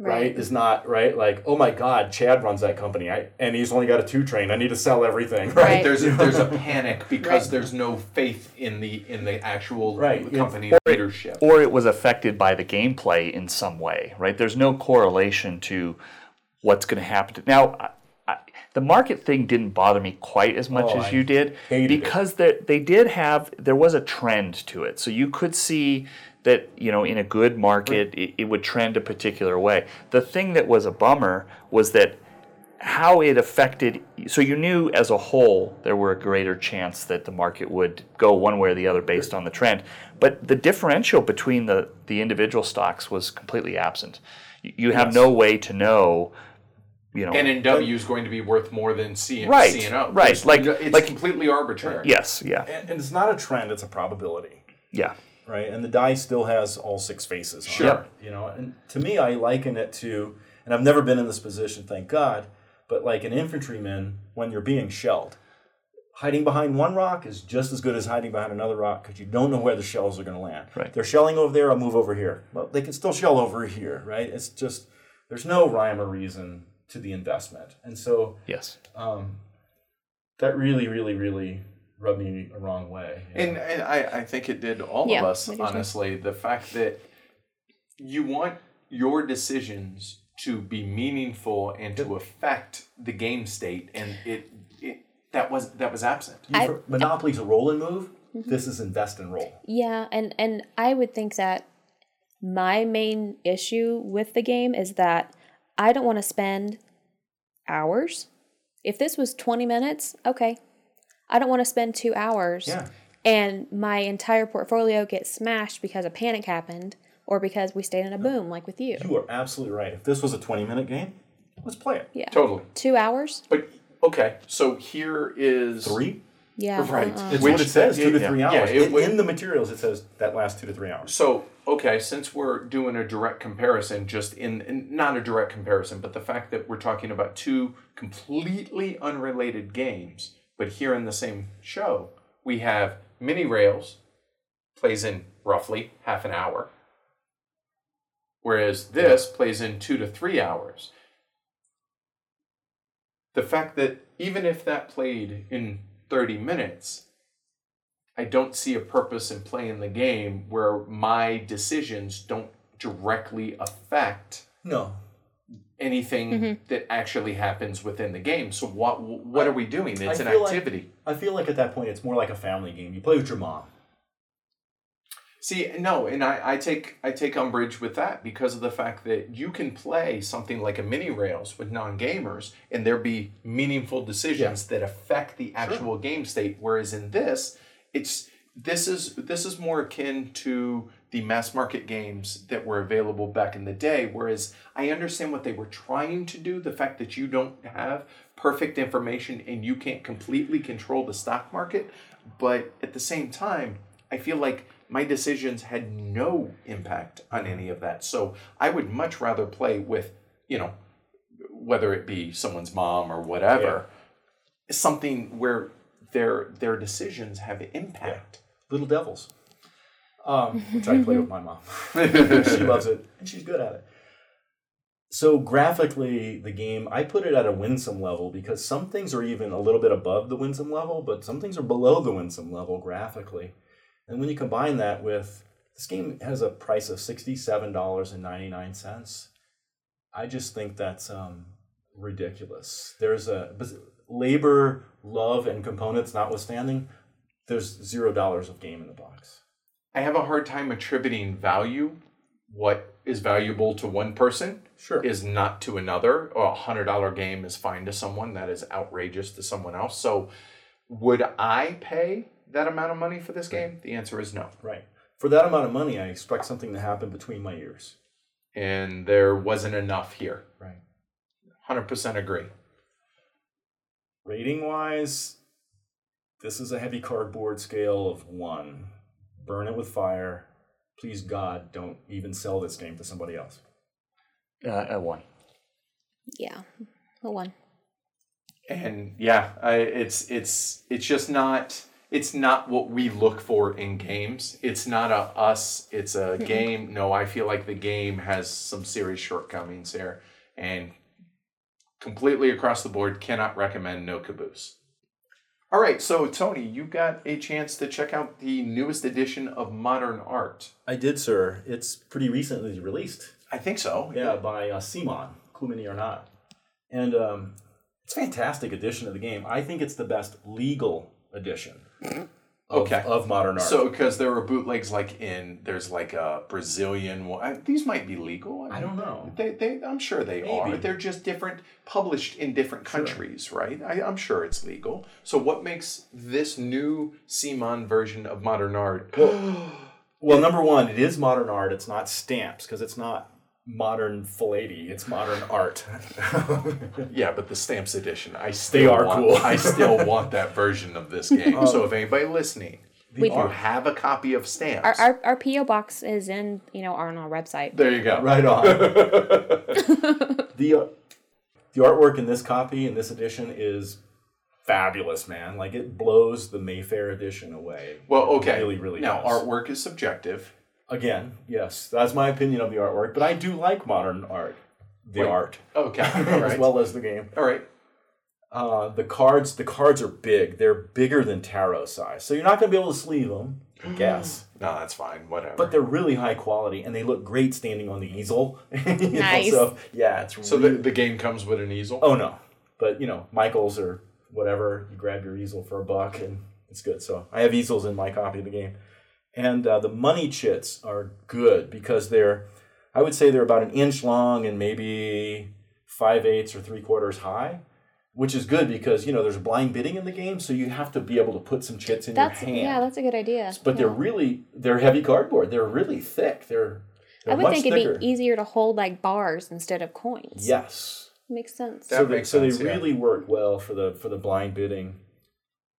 Right, is not right. Like, oh my God, Chad runs that company, and he's only got a 2 train. I need to sell everything. Right, there's a panic because there's no faith in the actual company leadership. Or it was affected by the gameplay in some way. Right, there's no correlation to what's going to happen. Now, the market thing didn't bother me quite as much as you did, because there was a trend to it, so you could see that, you know, in a good market, it would trend a particular way. The thing that was a bummer was that how it affected, so you knew as a whole there were a greater chance that the market would go one way or the other based on the trend, but the differential between the individual stocks was completely absent. You have no way to know, you know, NNW is going to be worth more than C and right, C&O. Right, it's, like, it's like, completely arbitrary. Yes, yeah. And it's not a trend, it's a probability. Yeah. Right, and the die still has all six faces on sure. it. You know, and to me, I liken it to, and I've never been in this position, thank God, but like an infantryman, when you're being shelled, hiding behind one rock is just as good as hiding behind another rock because you don't know where the shells are going to land. Right. They're shelling over there, I'll move over here. Well, they can still shell over here, right? It's just, there's no rhyme or reason to the investment. And so yes, that really, really, really rubbed me the wrong way. And I think it did all of us, honestly. The fact that you want your decisions to be meaningful and to affect the game state, and it that was absent. Monopoly's a roll and move. Mm-hmm. This is invest and roll. Yeah, and I would think that my main issue with the game is that I don't want to spend hours. If this was 20 minutes, okay. I don't want to spend 2 hours and my entire portfolio gets smashed because a panic happened or because we stayed in a boom like with you. You are absolutely right. If this was a 20-minute game, let's play it. Yeah. Totally. 2 hours? But okay, so here is... 3? Yeah. Right. It's what it says, 2 to 3 hours. Yeah, in the materials, it says that lasts 2 to 3 hours. So, okay, since we're doing a direct comparison, just in not a direct comparison, but the fact that we're talking about two completely unrelated games... But here in the same show, we have Mini Rails, plays in roughly half an hour, whereas this plays in 2 to 3 hours. The fact that even if that played in 30 minutes, I don't see a purpose in playing the game where my decisions don't directly affect... No. Anything that actually happens within the game. So what are we doing? It's an activity. I feel like at that point it's more like a family game. You play with your mom. See, no, and I take umbrage with that because of the fact that you can play something like a Mini Rails with non-gamers and there be meaningful decisions that affect the actual game state. Whereas in this, this is more akin to the mass market games that were available back in the day, whereas I understand what they were trying to do, the fact that you don't have perfect information and you can't completely control the stock market, but at the same time, I feel like my decisions had no impact on any of that. So I would much rather play with, you know, whether it be someone's mom or whatever, something where their decisions have impact. Yeah. Little devils. Which I play with my mom. She loves it, and she's good at it. So graphically, the game, I put it at a Winsome level because some things are even a little bit above the Winsome level, but some things are below the Winsome level graphically. And when you combine that with, this game has a price of $67.99. I just think that's ridiculous. There's a labor, love, and components notwithstanding, there's $0 of game in the box. I have a hard time attributing value. What is valuable to one person is not to another. A $100 game is fine to someone. That is outrageous to someone else. So would I pay that amount of money for this game? The answer is no. Right. For that amount of money, I expect something to happen between my ears. And there wasn't enough here. Right. 100% agree. Rating-wise, this is a heavy cardboard scale of 1. Burn it with fire. Please, God, don't even sell this game to somebody else. A 1. Yeah, a 1. And yeah, it's just not. It's not what we look for in games. It's not a us. It's a game. No, I feel like the game has some serious shortcomings here, and completely across the board, cannot recommend No Caboose. All right, so Tony, you got a chance to check out the newest edition of Modern Art. I did, sir. It's pretty recently released. I think so. Yeah, by Simon, Cool Mini or Not. And it's a fantastic edition of the game. I think it's the best legal edition. of modern art. So, because there were bootlegs like there's like a Brazilian one. These might be legal. I don't know. I'm sure they are. They're just different, published in different countries, right? I'm sure it's legal. So what makes this new CMON version of modern art? Well, number one, it is modern art. It's not stamps because it's not modern philately. It's modern art. Yeah, but the stamps edition. They are cool. I still want that version of this game. So if anybody listening, you have a copy of Stamps. Our P.O. box is on our website. There you go. Right on. The artwork in this copy, in this edition, is fabulous, man. Like, it blows the Mayfair edition away. Well, okay. It really, really does. Now, artwork is subjective. Again, yes. That's my opinion of the artwork. But I do like modern art. The art. Okay. All right. As well as the game. All right. The cards are big. They're bigger than tarot size. So you're not going to be able to sleeve them, I guess. No, that's fine. Whatever. But they're really high quality, and they look great standing on the easel. Nice. So, yeah, it's really... So the game comes with an easel? Oh, no. But, Michaels are... whatever, you grab your easel for $1 and it's good. So I have easels in my copy of the game. And the money chits are good because I would say they're about an inch long and maybe 5/8 or 3/4 high, which is good because, there's blind bidding in the game, so you have to be able to put some chits in your hand. Yeah, that's a good idea. But they're heavy cardboard. They're really thick. They're I would much think it'd thicker. Be easier to hold like bars instead of coins. Yes. Makes sense. That makes sense, so they really work well for the blind bidding.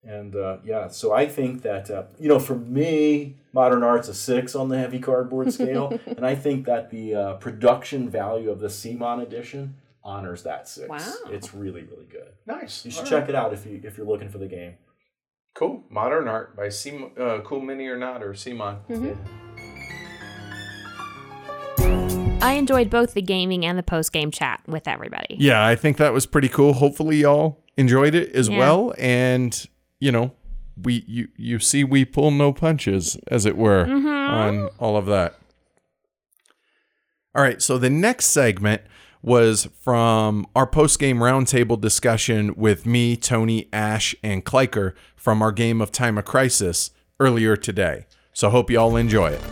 And, so I think that, for me, modern art's a 6 on the heavy cardboard scale. And I think that the production value of the CMON edition honors that 6. Wow. It's really, really good. Nice. You should check it out if you're looking for the game. Cool. Modern Art by Cool Mini or Not, or CMON. Mm-hmm. Yeah. I enjoyed both the gaming and the post-game chat with everybody. Yeah, I think that was pretty cool. Hopefully y'all enjoyed it as well. And, we pull no punches, as it were, on all of that. All right, so the next segment was from our post-game roundtable discussion with me, Tony, Ash, and Kleiker from our game of Time of Crisis earlier today. So hope y'all enjoy it.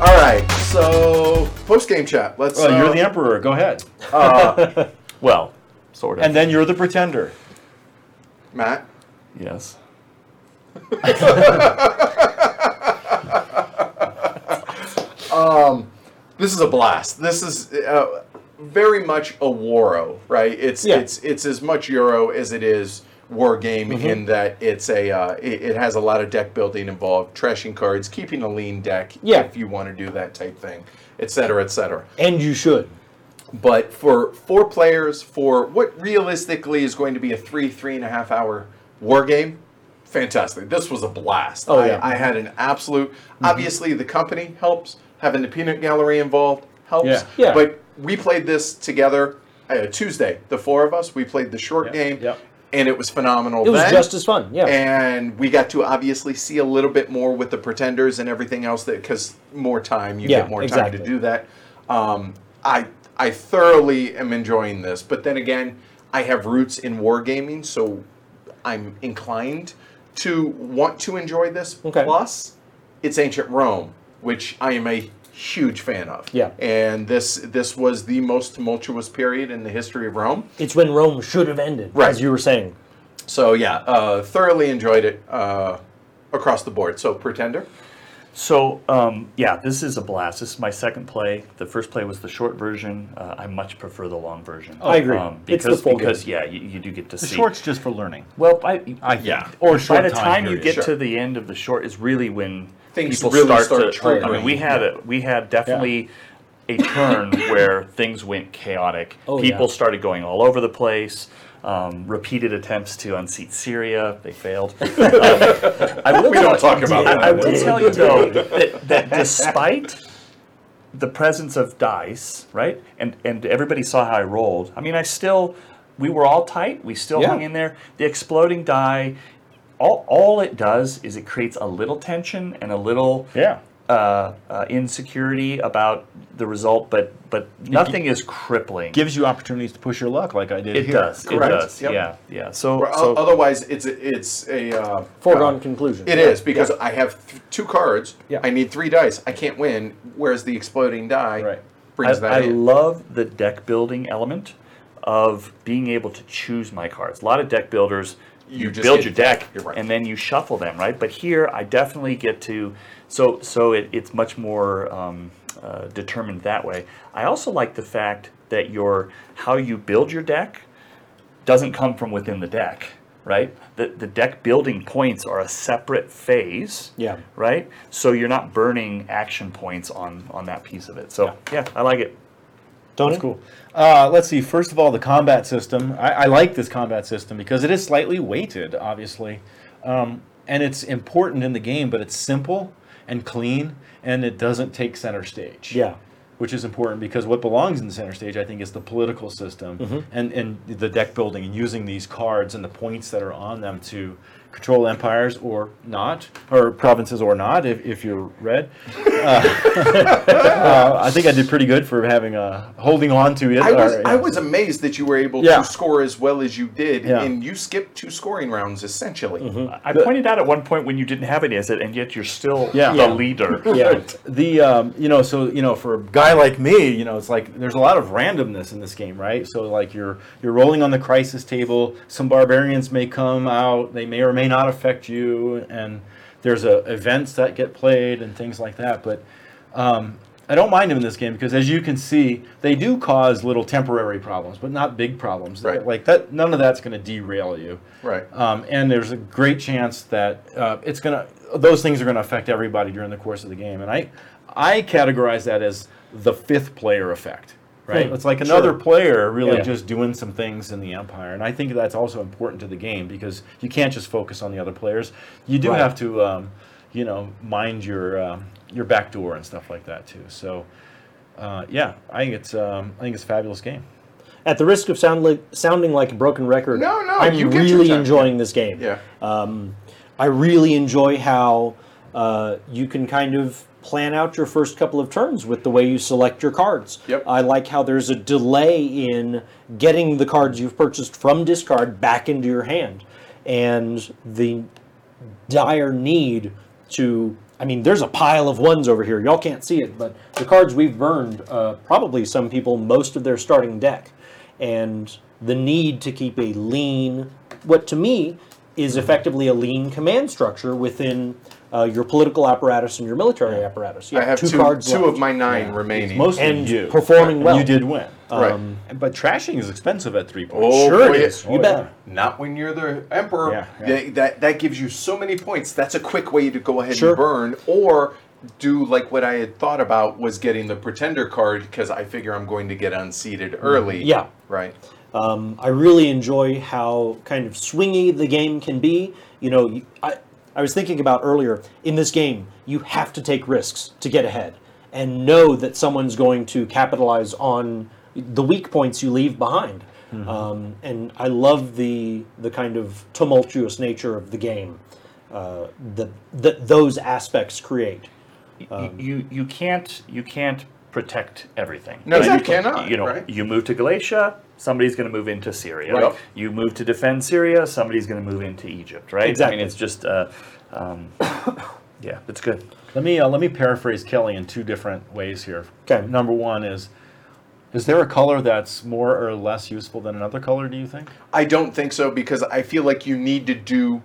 All right, so post-game chat. Let's. Well, you're the emperor. Go ahead. Well, sort of. And then you're the pretender. Matt? Yes. This is a blast. This is very much a Waro, right? It's as much Euro as it is war game in that it's it has a lot of deck building involved, trashing cards, keeping a lean deck if you want to do that type thing, etc., etc. And you should. But for 4 players, for what realistically is going to be a 3.5 hour war game, fantastic. This was a blast. Oh, yeah. I had an absolute... Obviously, the company helps. Having the peanut gallery involved helps. Yeah. Yeah. But we played this together Tuesday. The 4 of us, we played the short game. Yep. And it was phenomenal. It was just as fun, yeah. And we got to obviously see a little bit more with the pretenders and everything else, because more time, you get more time to do that. I thoroughly am enjoying this. But then again, I have roots in wargaming, so I'm inclined to want to enjoy this. Okay. Plus, it's ancient Rome, which I am a huge fan of. Yeah. And this was the most tumultuous period in the history of Rome. It's when Rome should have ended, as you were saying. So, thoroughly enjoyed it across the board. So, Pretender? So, this is a blast. This is my second play. The first play was the short version. I much prefer the long version. Oh, I agree. Because you do get to see. The short's just for learning. Well, by the time you get to the end of the short is really when things really start triggering. I mean, we had definitely a turn where things went chaotic. Oh, people started going all over the place. Repeated attempts to unseat Syria, they failed. We don't talk about that. I will tell you though that despite the presence of dice, right, and everybody saw how I rolled. I mean, we were all tight. We still hung in there. The exploding die. All it does is it creates a little tension and a little insecurity about the result, but nothing is crippling. Gives you opportunities to push your luck, like I did. It here. Does. Correct. It does. Yep. Yeah. Yeah. So otherwise, it's a foregone conclusion. It is because I have two cards. Yeah. I need three dice. I can't win. Whereas the exploding die brings that in. I love the deck building element of being able to choose my cards. A lot of deck builders. You just build your deck, and then you shuffle them, right? But here, I definitely get to, so it's much more determined that way. I also like the fact that how you build your deck doesn't come from within the deck, right? The deck building points are a separate phase, right? So you're not burning action points on that piece of it. So, yeah I like it. Tony? That's cool. Let's see. First of all, the combat system. I like this combat system because it is slightly weighted, obviously. And it's important in the game, but it's simple and clean, and it doesn't take center stage. Yeah. Which is important because what belongs in the center stage, I think, is the political system and the deck building and using these cards and the points that are on them to control empires or not, or provinces or not, if you're red. I think I did pretty good for having holding on to it. I was amazed that you were able to score as well as you did, and you skipped two scoring rounds, essentially. Mm-hmm. I pointed out at one point when you didn't have any, I said, and yet you're still the leader. Yeah. So for a guy like me, it's like there's a lot of randomness in this game, right? So, like, you're rolling on the crisis table. Some barbarians may come out. They may or may not affect you, and there's events that get played and things like that. But I don't mind them in this game because, as you can see, they do cause little temporary problems, but not big problems. Right. Like that, none of that's going to derail you. Right. And there's a great chance that those things are going to affect everybody during the course of the game. And I categorize that as the fifth player effect. Right. It's like another player really just doing some things in the empire. And I think that's also important to the game because you can't just focus on the other players. You do have to, mind your back door and stuff like that too. So, I think it's a fabulous game. At the risk of sounding like a broken record, I'm really enjoying this game. Yeah. I really enjoy how you can kind of plan out your first couple of turns with the way you select your cards. Yep. I like how there's a delay in getting the cards you've purchased from discard back into your hand. And the dire need to... I mean, there's a pile of ones over here. Y'all can't see it, but the cards we've burned, probably some people, most of their starting deck. And the need to keep a lean... What, to me, is effectively a lean command structure within... your political apparatus and your military apparatus. You have I have two cards. Two of my nine remaining. Mostly and you performing well. And you did win. Right. But trashing is expensive at 3 points. Oh, sure it is. You bet. Yeah. Not when you're the emperor. Yeah, yeah. That gives you so many points. That's a quick way to go ahead and burn. Or do like what I had thought about was getting the pretender card because I figure I'm going to get unseated early. Yeah. Right. I really enjoy how kind of swingy the game can be. You know, I was thinking about earlier, in this game, you have to take risks to get ahead and know that someone's going to capitalize on the weak points you leave behind. Mm-hmm. And I love the kind of tumultuous nature of the game that those aspects create. You can't protect everything. No, exactly. You cannot. You move to Galatia, somebody's going to move into Syria. Right. You move to defend Syria, somebody's going to move into Egypt. Right? Exactly. I mean, it's just, it's good. Let me paraphrase Kelly in two different ways here. Okay. Number one is there a color that's more or less useful than another color? Do you think? I don't think so because I feel like you need to do.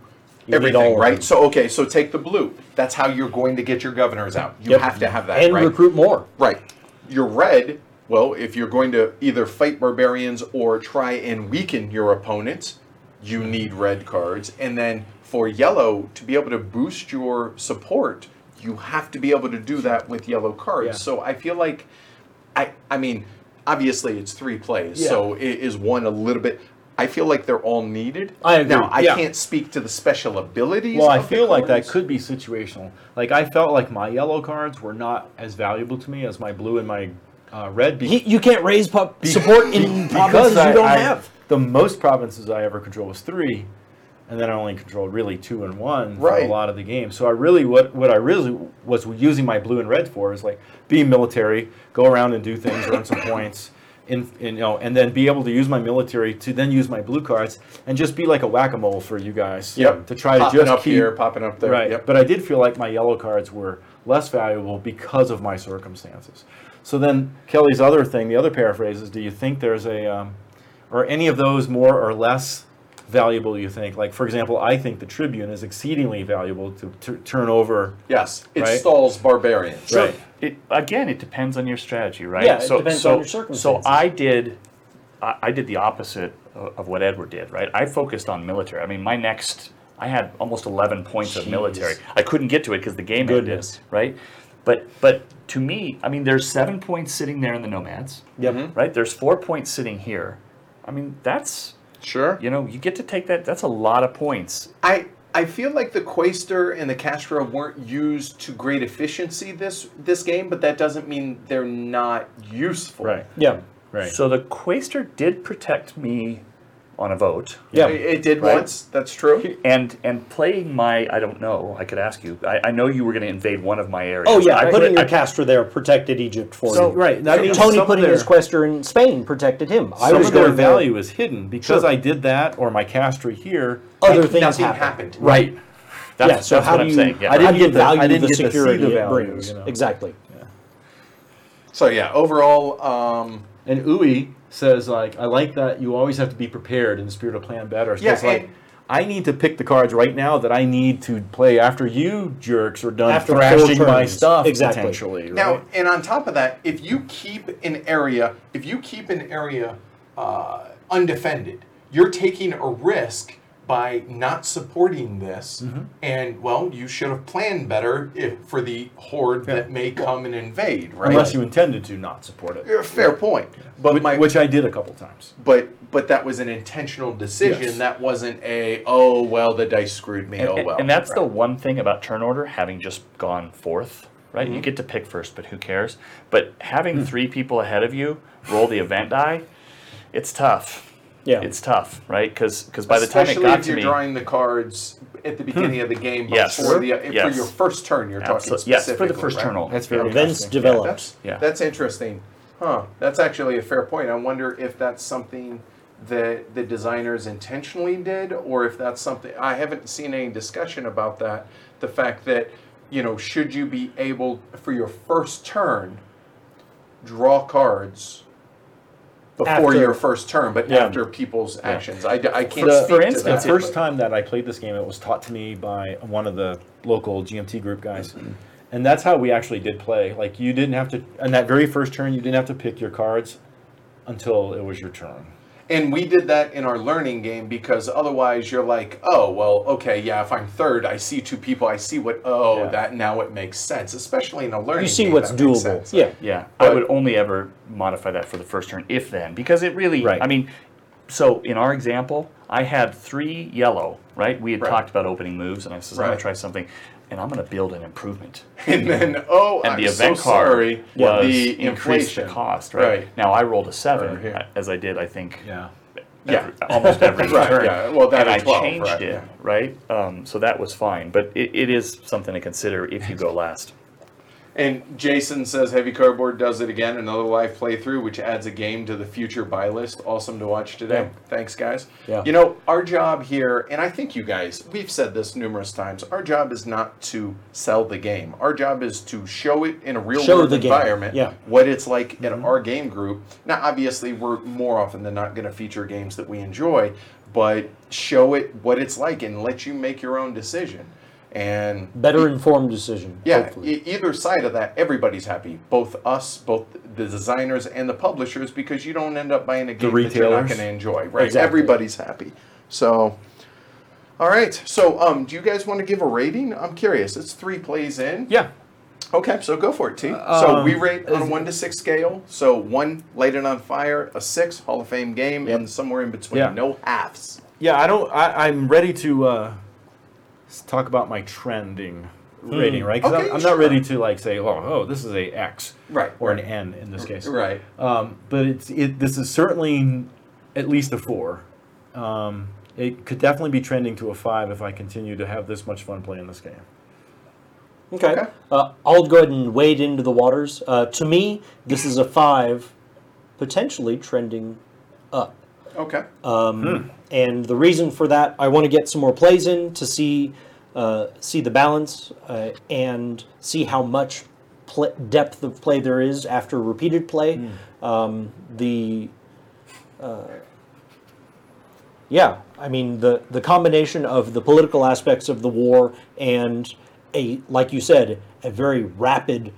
Everything, right? So take the blue. That's how you're going to get your governors out. You have to have that, and recruit more. Right. Your red, well, if you're going to either fight barbarians or try and weaken your opponents, you need red cards. And then for yellow, to be able to boost your support, you have to be able to do that with yellow cards. Yeah. So I feel like, I mean, obviously it's three plays, so it is one a little bit... I feel like they're all needed. I agree. Now, I can't speak to the special abilities. Well, I feel like that could be situational. Like, I felt like my yellow cards were not as valuable to me as my blue and my red. You can't raise support in provinces you don't have. The most provinces I ever control was three. and then I only controlled really 2 and 1 for a lot of the game. So I really, what I really was using my blue and red for is like being military, go around and do things, earn some points, and then be able to use my military to then use my blue cards and just be like a whack-a-mole for you guys. Yep. To try popping to just up keep here, popping up there. Right. Yep. But I did feel like my yellow cards were less valuable because of my circumstances. So then Kelly's other thing, the other paraphrase is, do you think there's a, or any of those more or less valuable you think? Like, for example, I think the Tribune is exceedingly valuable to turn over. Yes, it stalls barbarians. Right. So it, again, it depends on your strategy, right? Yeah, so, it depends on your circumstances. So I did the opposite of what Edward did, right? I focused on military. I mean, I had almost 11 points of military. I couldn't get to it because the game ended, right? But to me, I mean, there's 7 points sitting there in the Nomads, right? There's 4 points sitting here. I mean, that's... Sure. You know, you get to take that. That's a lot of points. I feel like the Quaestor and the Castro weren't used to great efficiency this game, but that doesn't mean they're not useful. Right. Yeah. Right. So the Quaestor did protect me on a vote. Yeah. It did once. That's true. And playing my, I don't know, I could ask you. I know you were going to invade one of my areas. Oh, yeah. Putting your Castro there protected Egypt for you. Right. I mean, Tony putting his Quaestor in Spain protected him. I was going to value is hidden because I did that or my Castro here. Other things happened. Right. That's what I'm saying. I didn't get the security it brings. Exactly. So, yeah, overall. And Uwe says, like, I like that you always have to be prepared in the spirit of plan better. So it's like, I need to pick the cards right now that I need to play after you jerks are done thrashing my stuff potentially. Right? Now, and on top of that, if you keep an area undefended, you're taking a risk by not supporting this, and, well, you should have planned better for the horde that may come and invade, right? Unless you intended to not support it. Fair point. Yeah. But which I did a couple times. But that was an intentional decision. Yes. That wasn't a, oh, well, the dice screwed me, And that's the one thing about turn order, having just gone fourth, right? Mm-hmm. You get to pick first, but who cares? But having 3 people ahead of you roll the event die, it's tough. Yeah. It's tough, right? Because by the time it got to me... Especially if you're drawing the cards at the beginning of the game before for your first turn, you're talking specifically. Yes, for the first turn only. That's very events developed. Yeah, that's interesting. Huh. That's actually a fair point. I wonder if that's something that the designers intentionally did, or if that's something... I haven't seen any discussion about that. The fact that, you know, should you be able, for your first turn, draw cards... Before your first turn, but after people's actions. I can't for instance, the first time that I played this game, it was taught to me by one of the local GMT group guys. Mm-hmm. And that's how we actually did play. Like, you didn't have to... On that very first turn, you didn't have to pick your cards until it was your turn. And we did that in our learning game because otherwise you're like, oh, well, okay, yeah, if I'm third, I see 2 people, I see what, that now it makes sense, especially in a learning game. You see what's doable. Yeah. Yeah. But I would only ever modify that for the first turn, if then, because it really, I mean, so in our example, I had 3 yellow, right? We had talked about opening moves, and I said, I'm going to try something. And I'm going to build an improvement. And then, I'm so sorry. Was the increase the cost, right? Now, I rolled a 7, as I did, I think, almost every turn. Yeah. Well, that and 12, I changed it, right? So that was fine. But it is something to consider if you go last. And Jason says, Heavy Cardboard does it again, another live playthrough, which adds a game to the future buy list. Awesome to watch today. Yeah. Thanks, guys. Yeah. You know, our job here, and I think you guys, we've said this numerous times, our job is not to sell the game. Our job is to show it in a real-world environment, what it's like in our game group. Now, obviously, we're more often than not going to feature games that we enjoy, but show it what it's like and let you make your own decision. And better informed decision. Yeah, hopefully. Either side of that, everybody's happy. Both us, both the designers and the publishers, because you don't end up buying a game that you're not going to enjoy. Right? Exactly. Everybody's happy. So, all right. So, do you guys want to give a rating? I'm curious. It's 3 plays in. Yeah. Okay, so go for it, T. So we rate on a 1 to 6 scale. So 1, Light It on Fire, a 6, Hall of Fame game, and somewhere in between. Yeah. No halves. Yeah, I'm ready to... talk about my trending rating, right? Because I'm not ready to like say, this is a X, or an N in this case, right? But this is certainly at least a 4. it could definitely be trending to a 5 if I continue to have this much fun playing this game. Okay. I'll go ahead and wade into the waters. To me, this is a 5, potentially trending up. Okay. And the reason for that, I want to get some more plays in to see the balance and see how much depth of play there is after repeated play. The combination of the political aspects of the war and like you said, a very rapid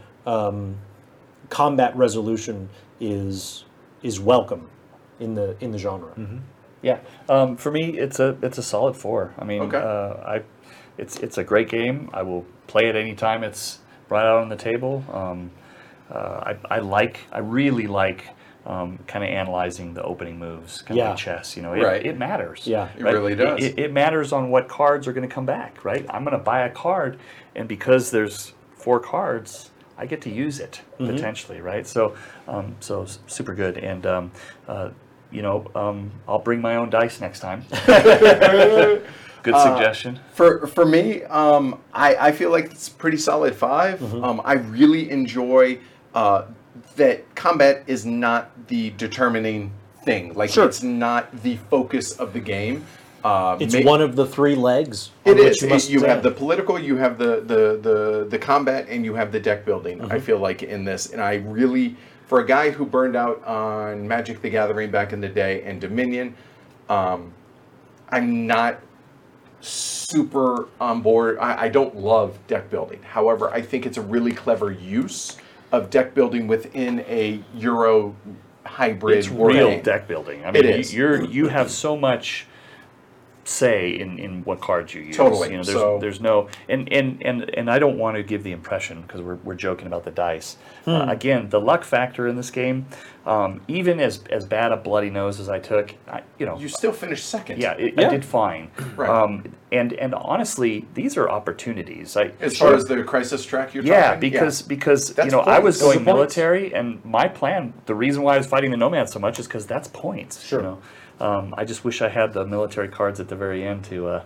combat resolution is welcome in the genre. Mm-hmm. Yeah, for me, it's a solid 4. I mean, it's a great game. I will play it anytime it's brought out on the table. I really like. Kind of analyzing the opening moves, kind of like chess. You know, it matters. Yeah, right? It really does. It matters on what cards are going to come back, right? I'm going to buy a card, and because there's 4 cards, I get to use it potentially, right? So, super good. And, I'll bring my own dice next time. Good suggestion. For me, I feel like it's a pretty solid 5. Mm-hmm. I really enjoy... that combat is not the determining thing. Like, it's not the focus of the game. It's one of the 3 legs. It is. You have the political, you have the combat, and you have the deck building, I feel like, in this. And I really, for a guy who burned out on Magic the Gathering back in the day and Dominion, I'm not super on board. I don't love deck building. However, I think it's a really clever use of deck building within a Euro hybrid. It's real game. Deck building. I mean, you have so much say in what cards you use. Totally. You know, there's no and I don't want to give the impression, because we're joking about the dice. Again, the luck factor in this game, even as bad a bloody nose as I took, you still finished second. Yeah, I did fine. Right. And honestly, these are opportunities. As far as the crisis track you're talking. Because I was going military, and my plan, the reason why I was fighting the nomads so much is because that's points. Sure. You know? I just wish I had the military cards at the very end to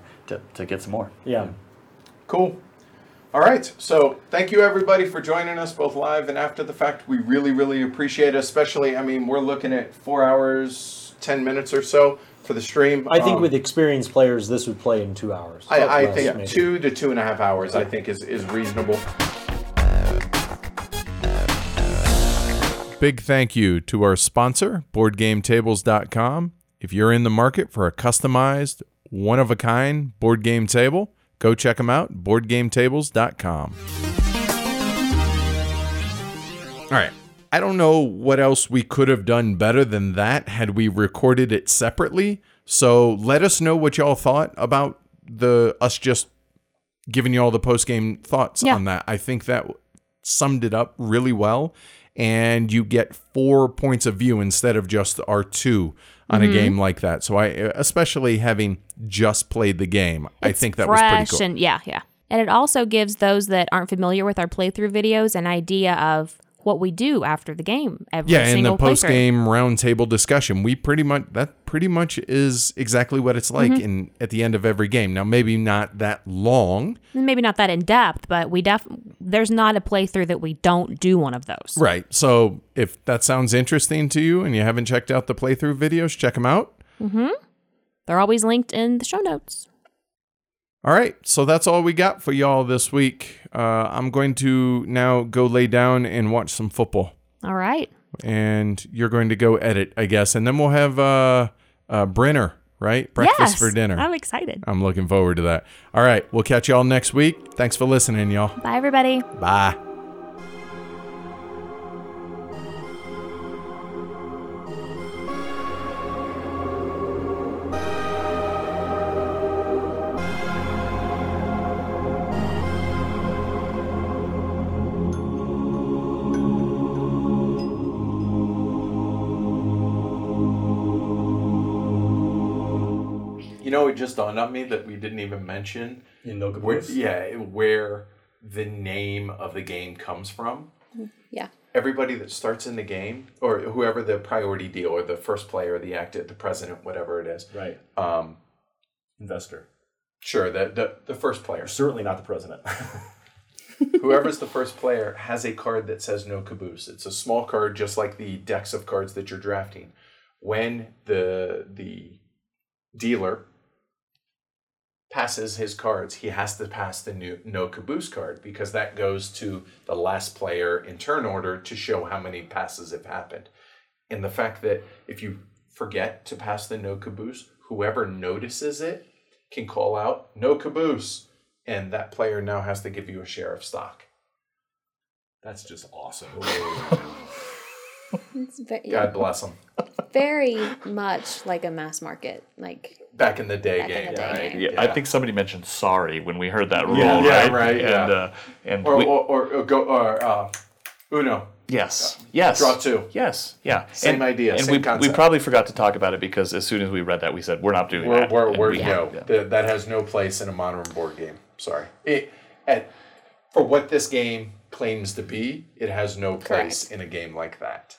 get some more. Yeah. Cool. All right. So thank you, everybody, for joining us both live and after the fact. We really, really appreciate it, especially, I mean, we're looking at 4 hours, 10 minutes or so for the stream. I think with experienced players, this would play in 2 hours. I think maybe 2 to 2.5 hours, I think, is reasonable. Big thank you to our sponsor, BoardGameTables.com. If you're in the market for a customized, one-of-a-kind board game table, go check them out, BoardGameTables.com. All right. I don't know what else we could have done better than that had we recorded it separately. So let us know what y'all thought about us just giving you all the post-game thoughts on that. I think that summed it up really well. And you get 4 points of view instead of just our 2 on a game like that. So especially having just played the game, I think that was pretty cool. And yeah. And it also gives those that aren't familiar with our playthrough videos an idea of what we do after the game. And the post-game roundtable discussion, that pretty much is exactly what it's like at the end of every game. Now, maybe not that long, maybe not that in depth, but there's not a playthrough that we don't do one of those. Right. So if that sounds interesting to you and you haven't checked out the playthrough videos, check them out. They're always linked in the show notes. All right, so that's all we got for y'all this week. I'm going to now go lay down and watch some football. All right. And you're going to go edit, I guess. And then we'll have Brenner, right? Breakfast for dinner. I'm excited. I'm looking forward to that. All right, we'll catch y'all next week. Thanks for listening, y'all. Bye, everybody. Bye. It just dawned on me that we didn't even mention where the name of the game comes from. Yeah. Everybody that starts in the game, or whoever the priority deal, or the first player, the active, the president, whatever it is, right? investor. Sure, the first player. Certainly not the president. Whoever's the first player has a card that says No Caboose. It's a small card, just like the decks of cards that you're drafting. When the dealer passes his cards, he has to pass the new No Caboose card, because that goes to the last player in turn order to show how many passes have happened. And the fact that if you forget to pass the No Caboose, whoever notices it can call out No Caboose, and that player now has to give you a share of stock. That's just awesome. God bless them. Very much like a mass market, like back in the day game. Yeah. Yeah. I think somebody mentioned sorry when we heard that rule, right? Yeah. And or Uno. Yes. Yes. Draw two. Yes. Yeah. Same idea. And same concept. We probably forgot to talk about it because as soon as we read that, we said we're not doing that. That has no place in a modern board game. Sorry. For what this game claims to be, it has no place in a game like that.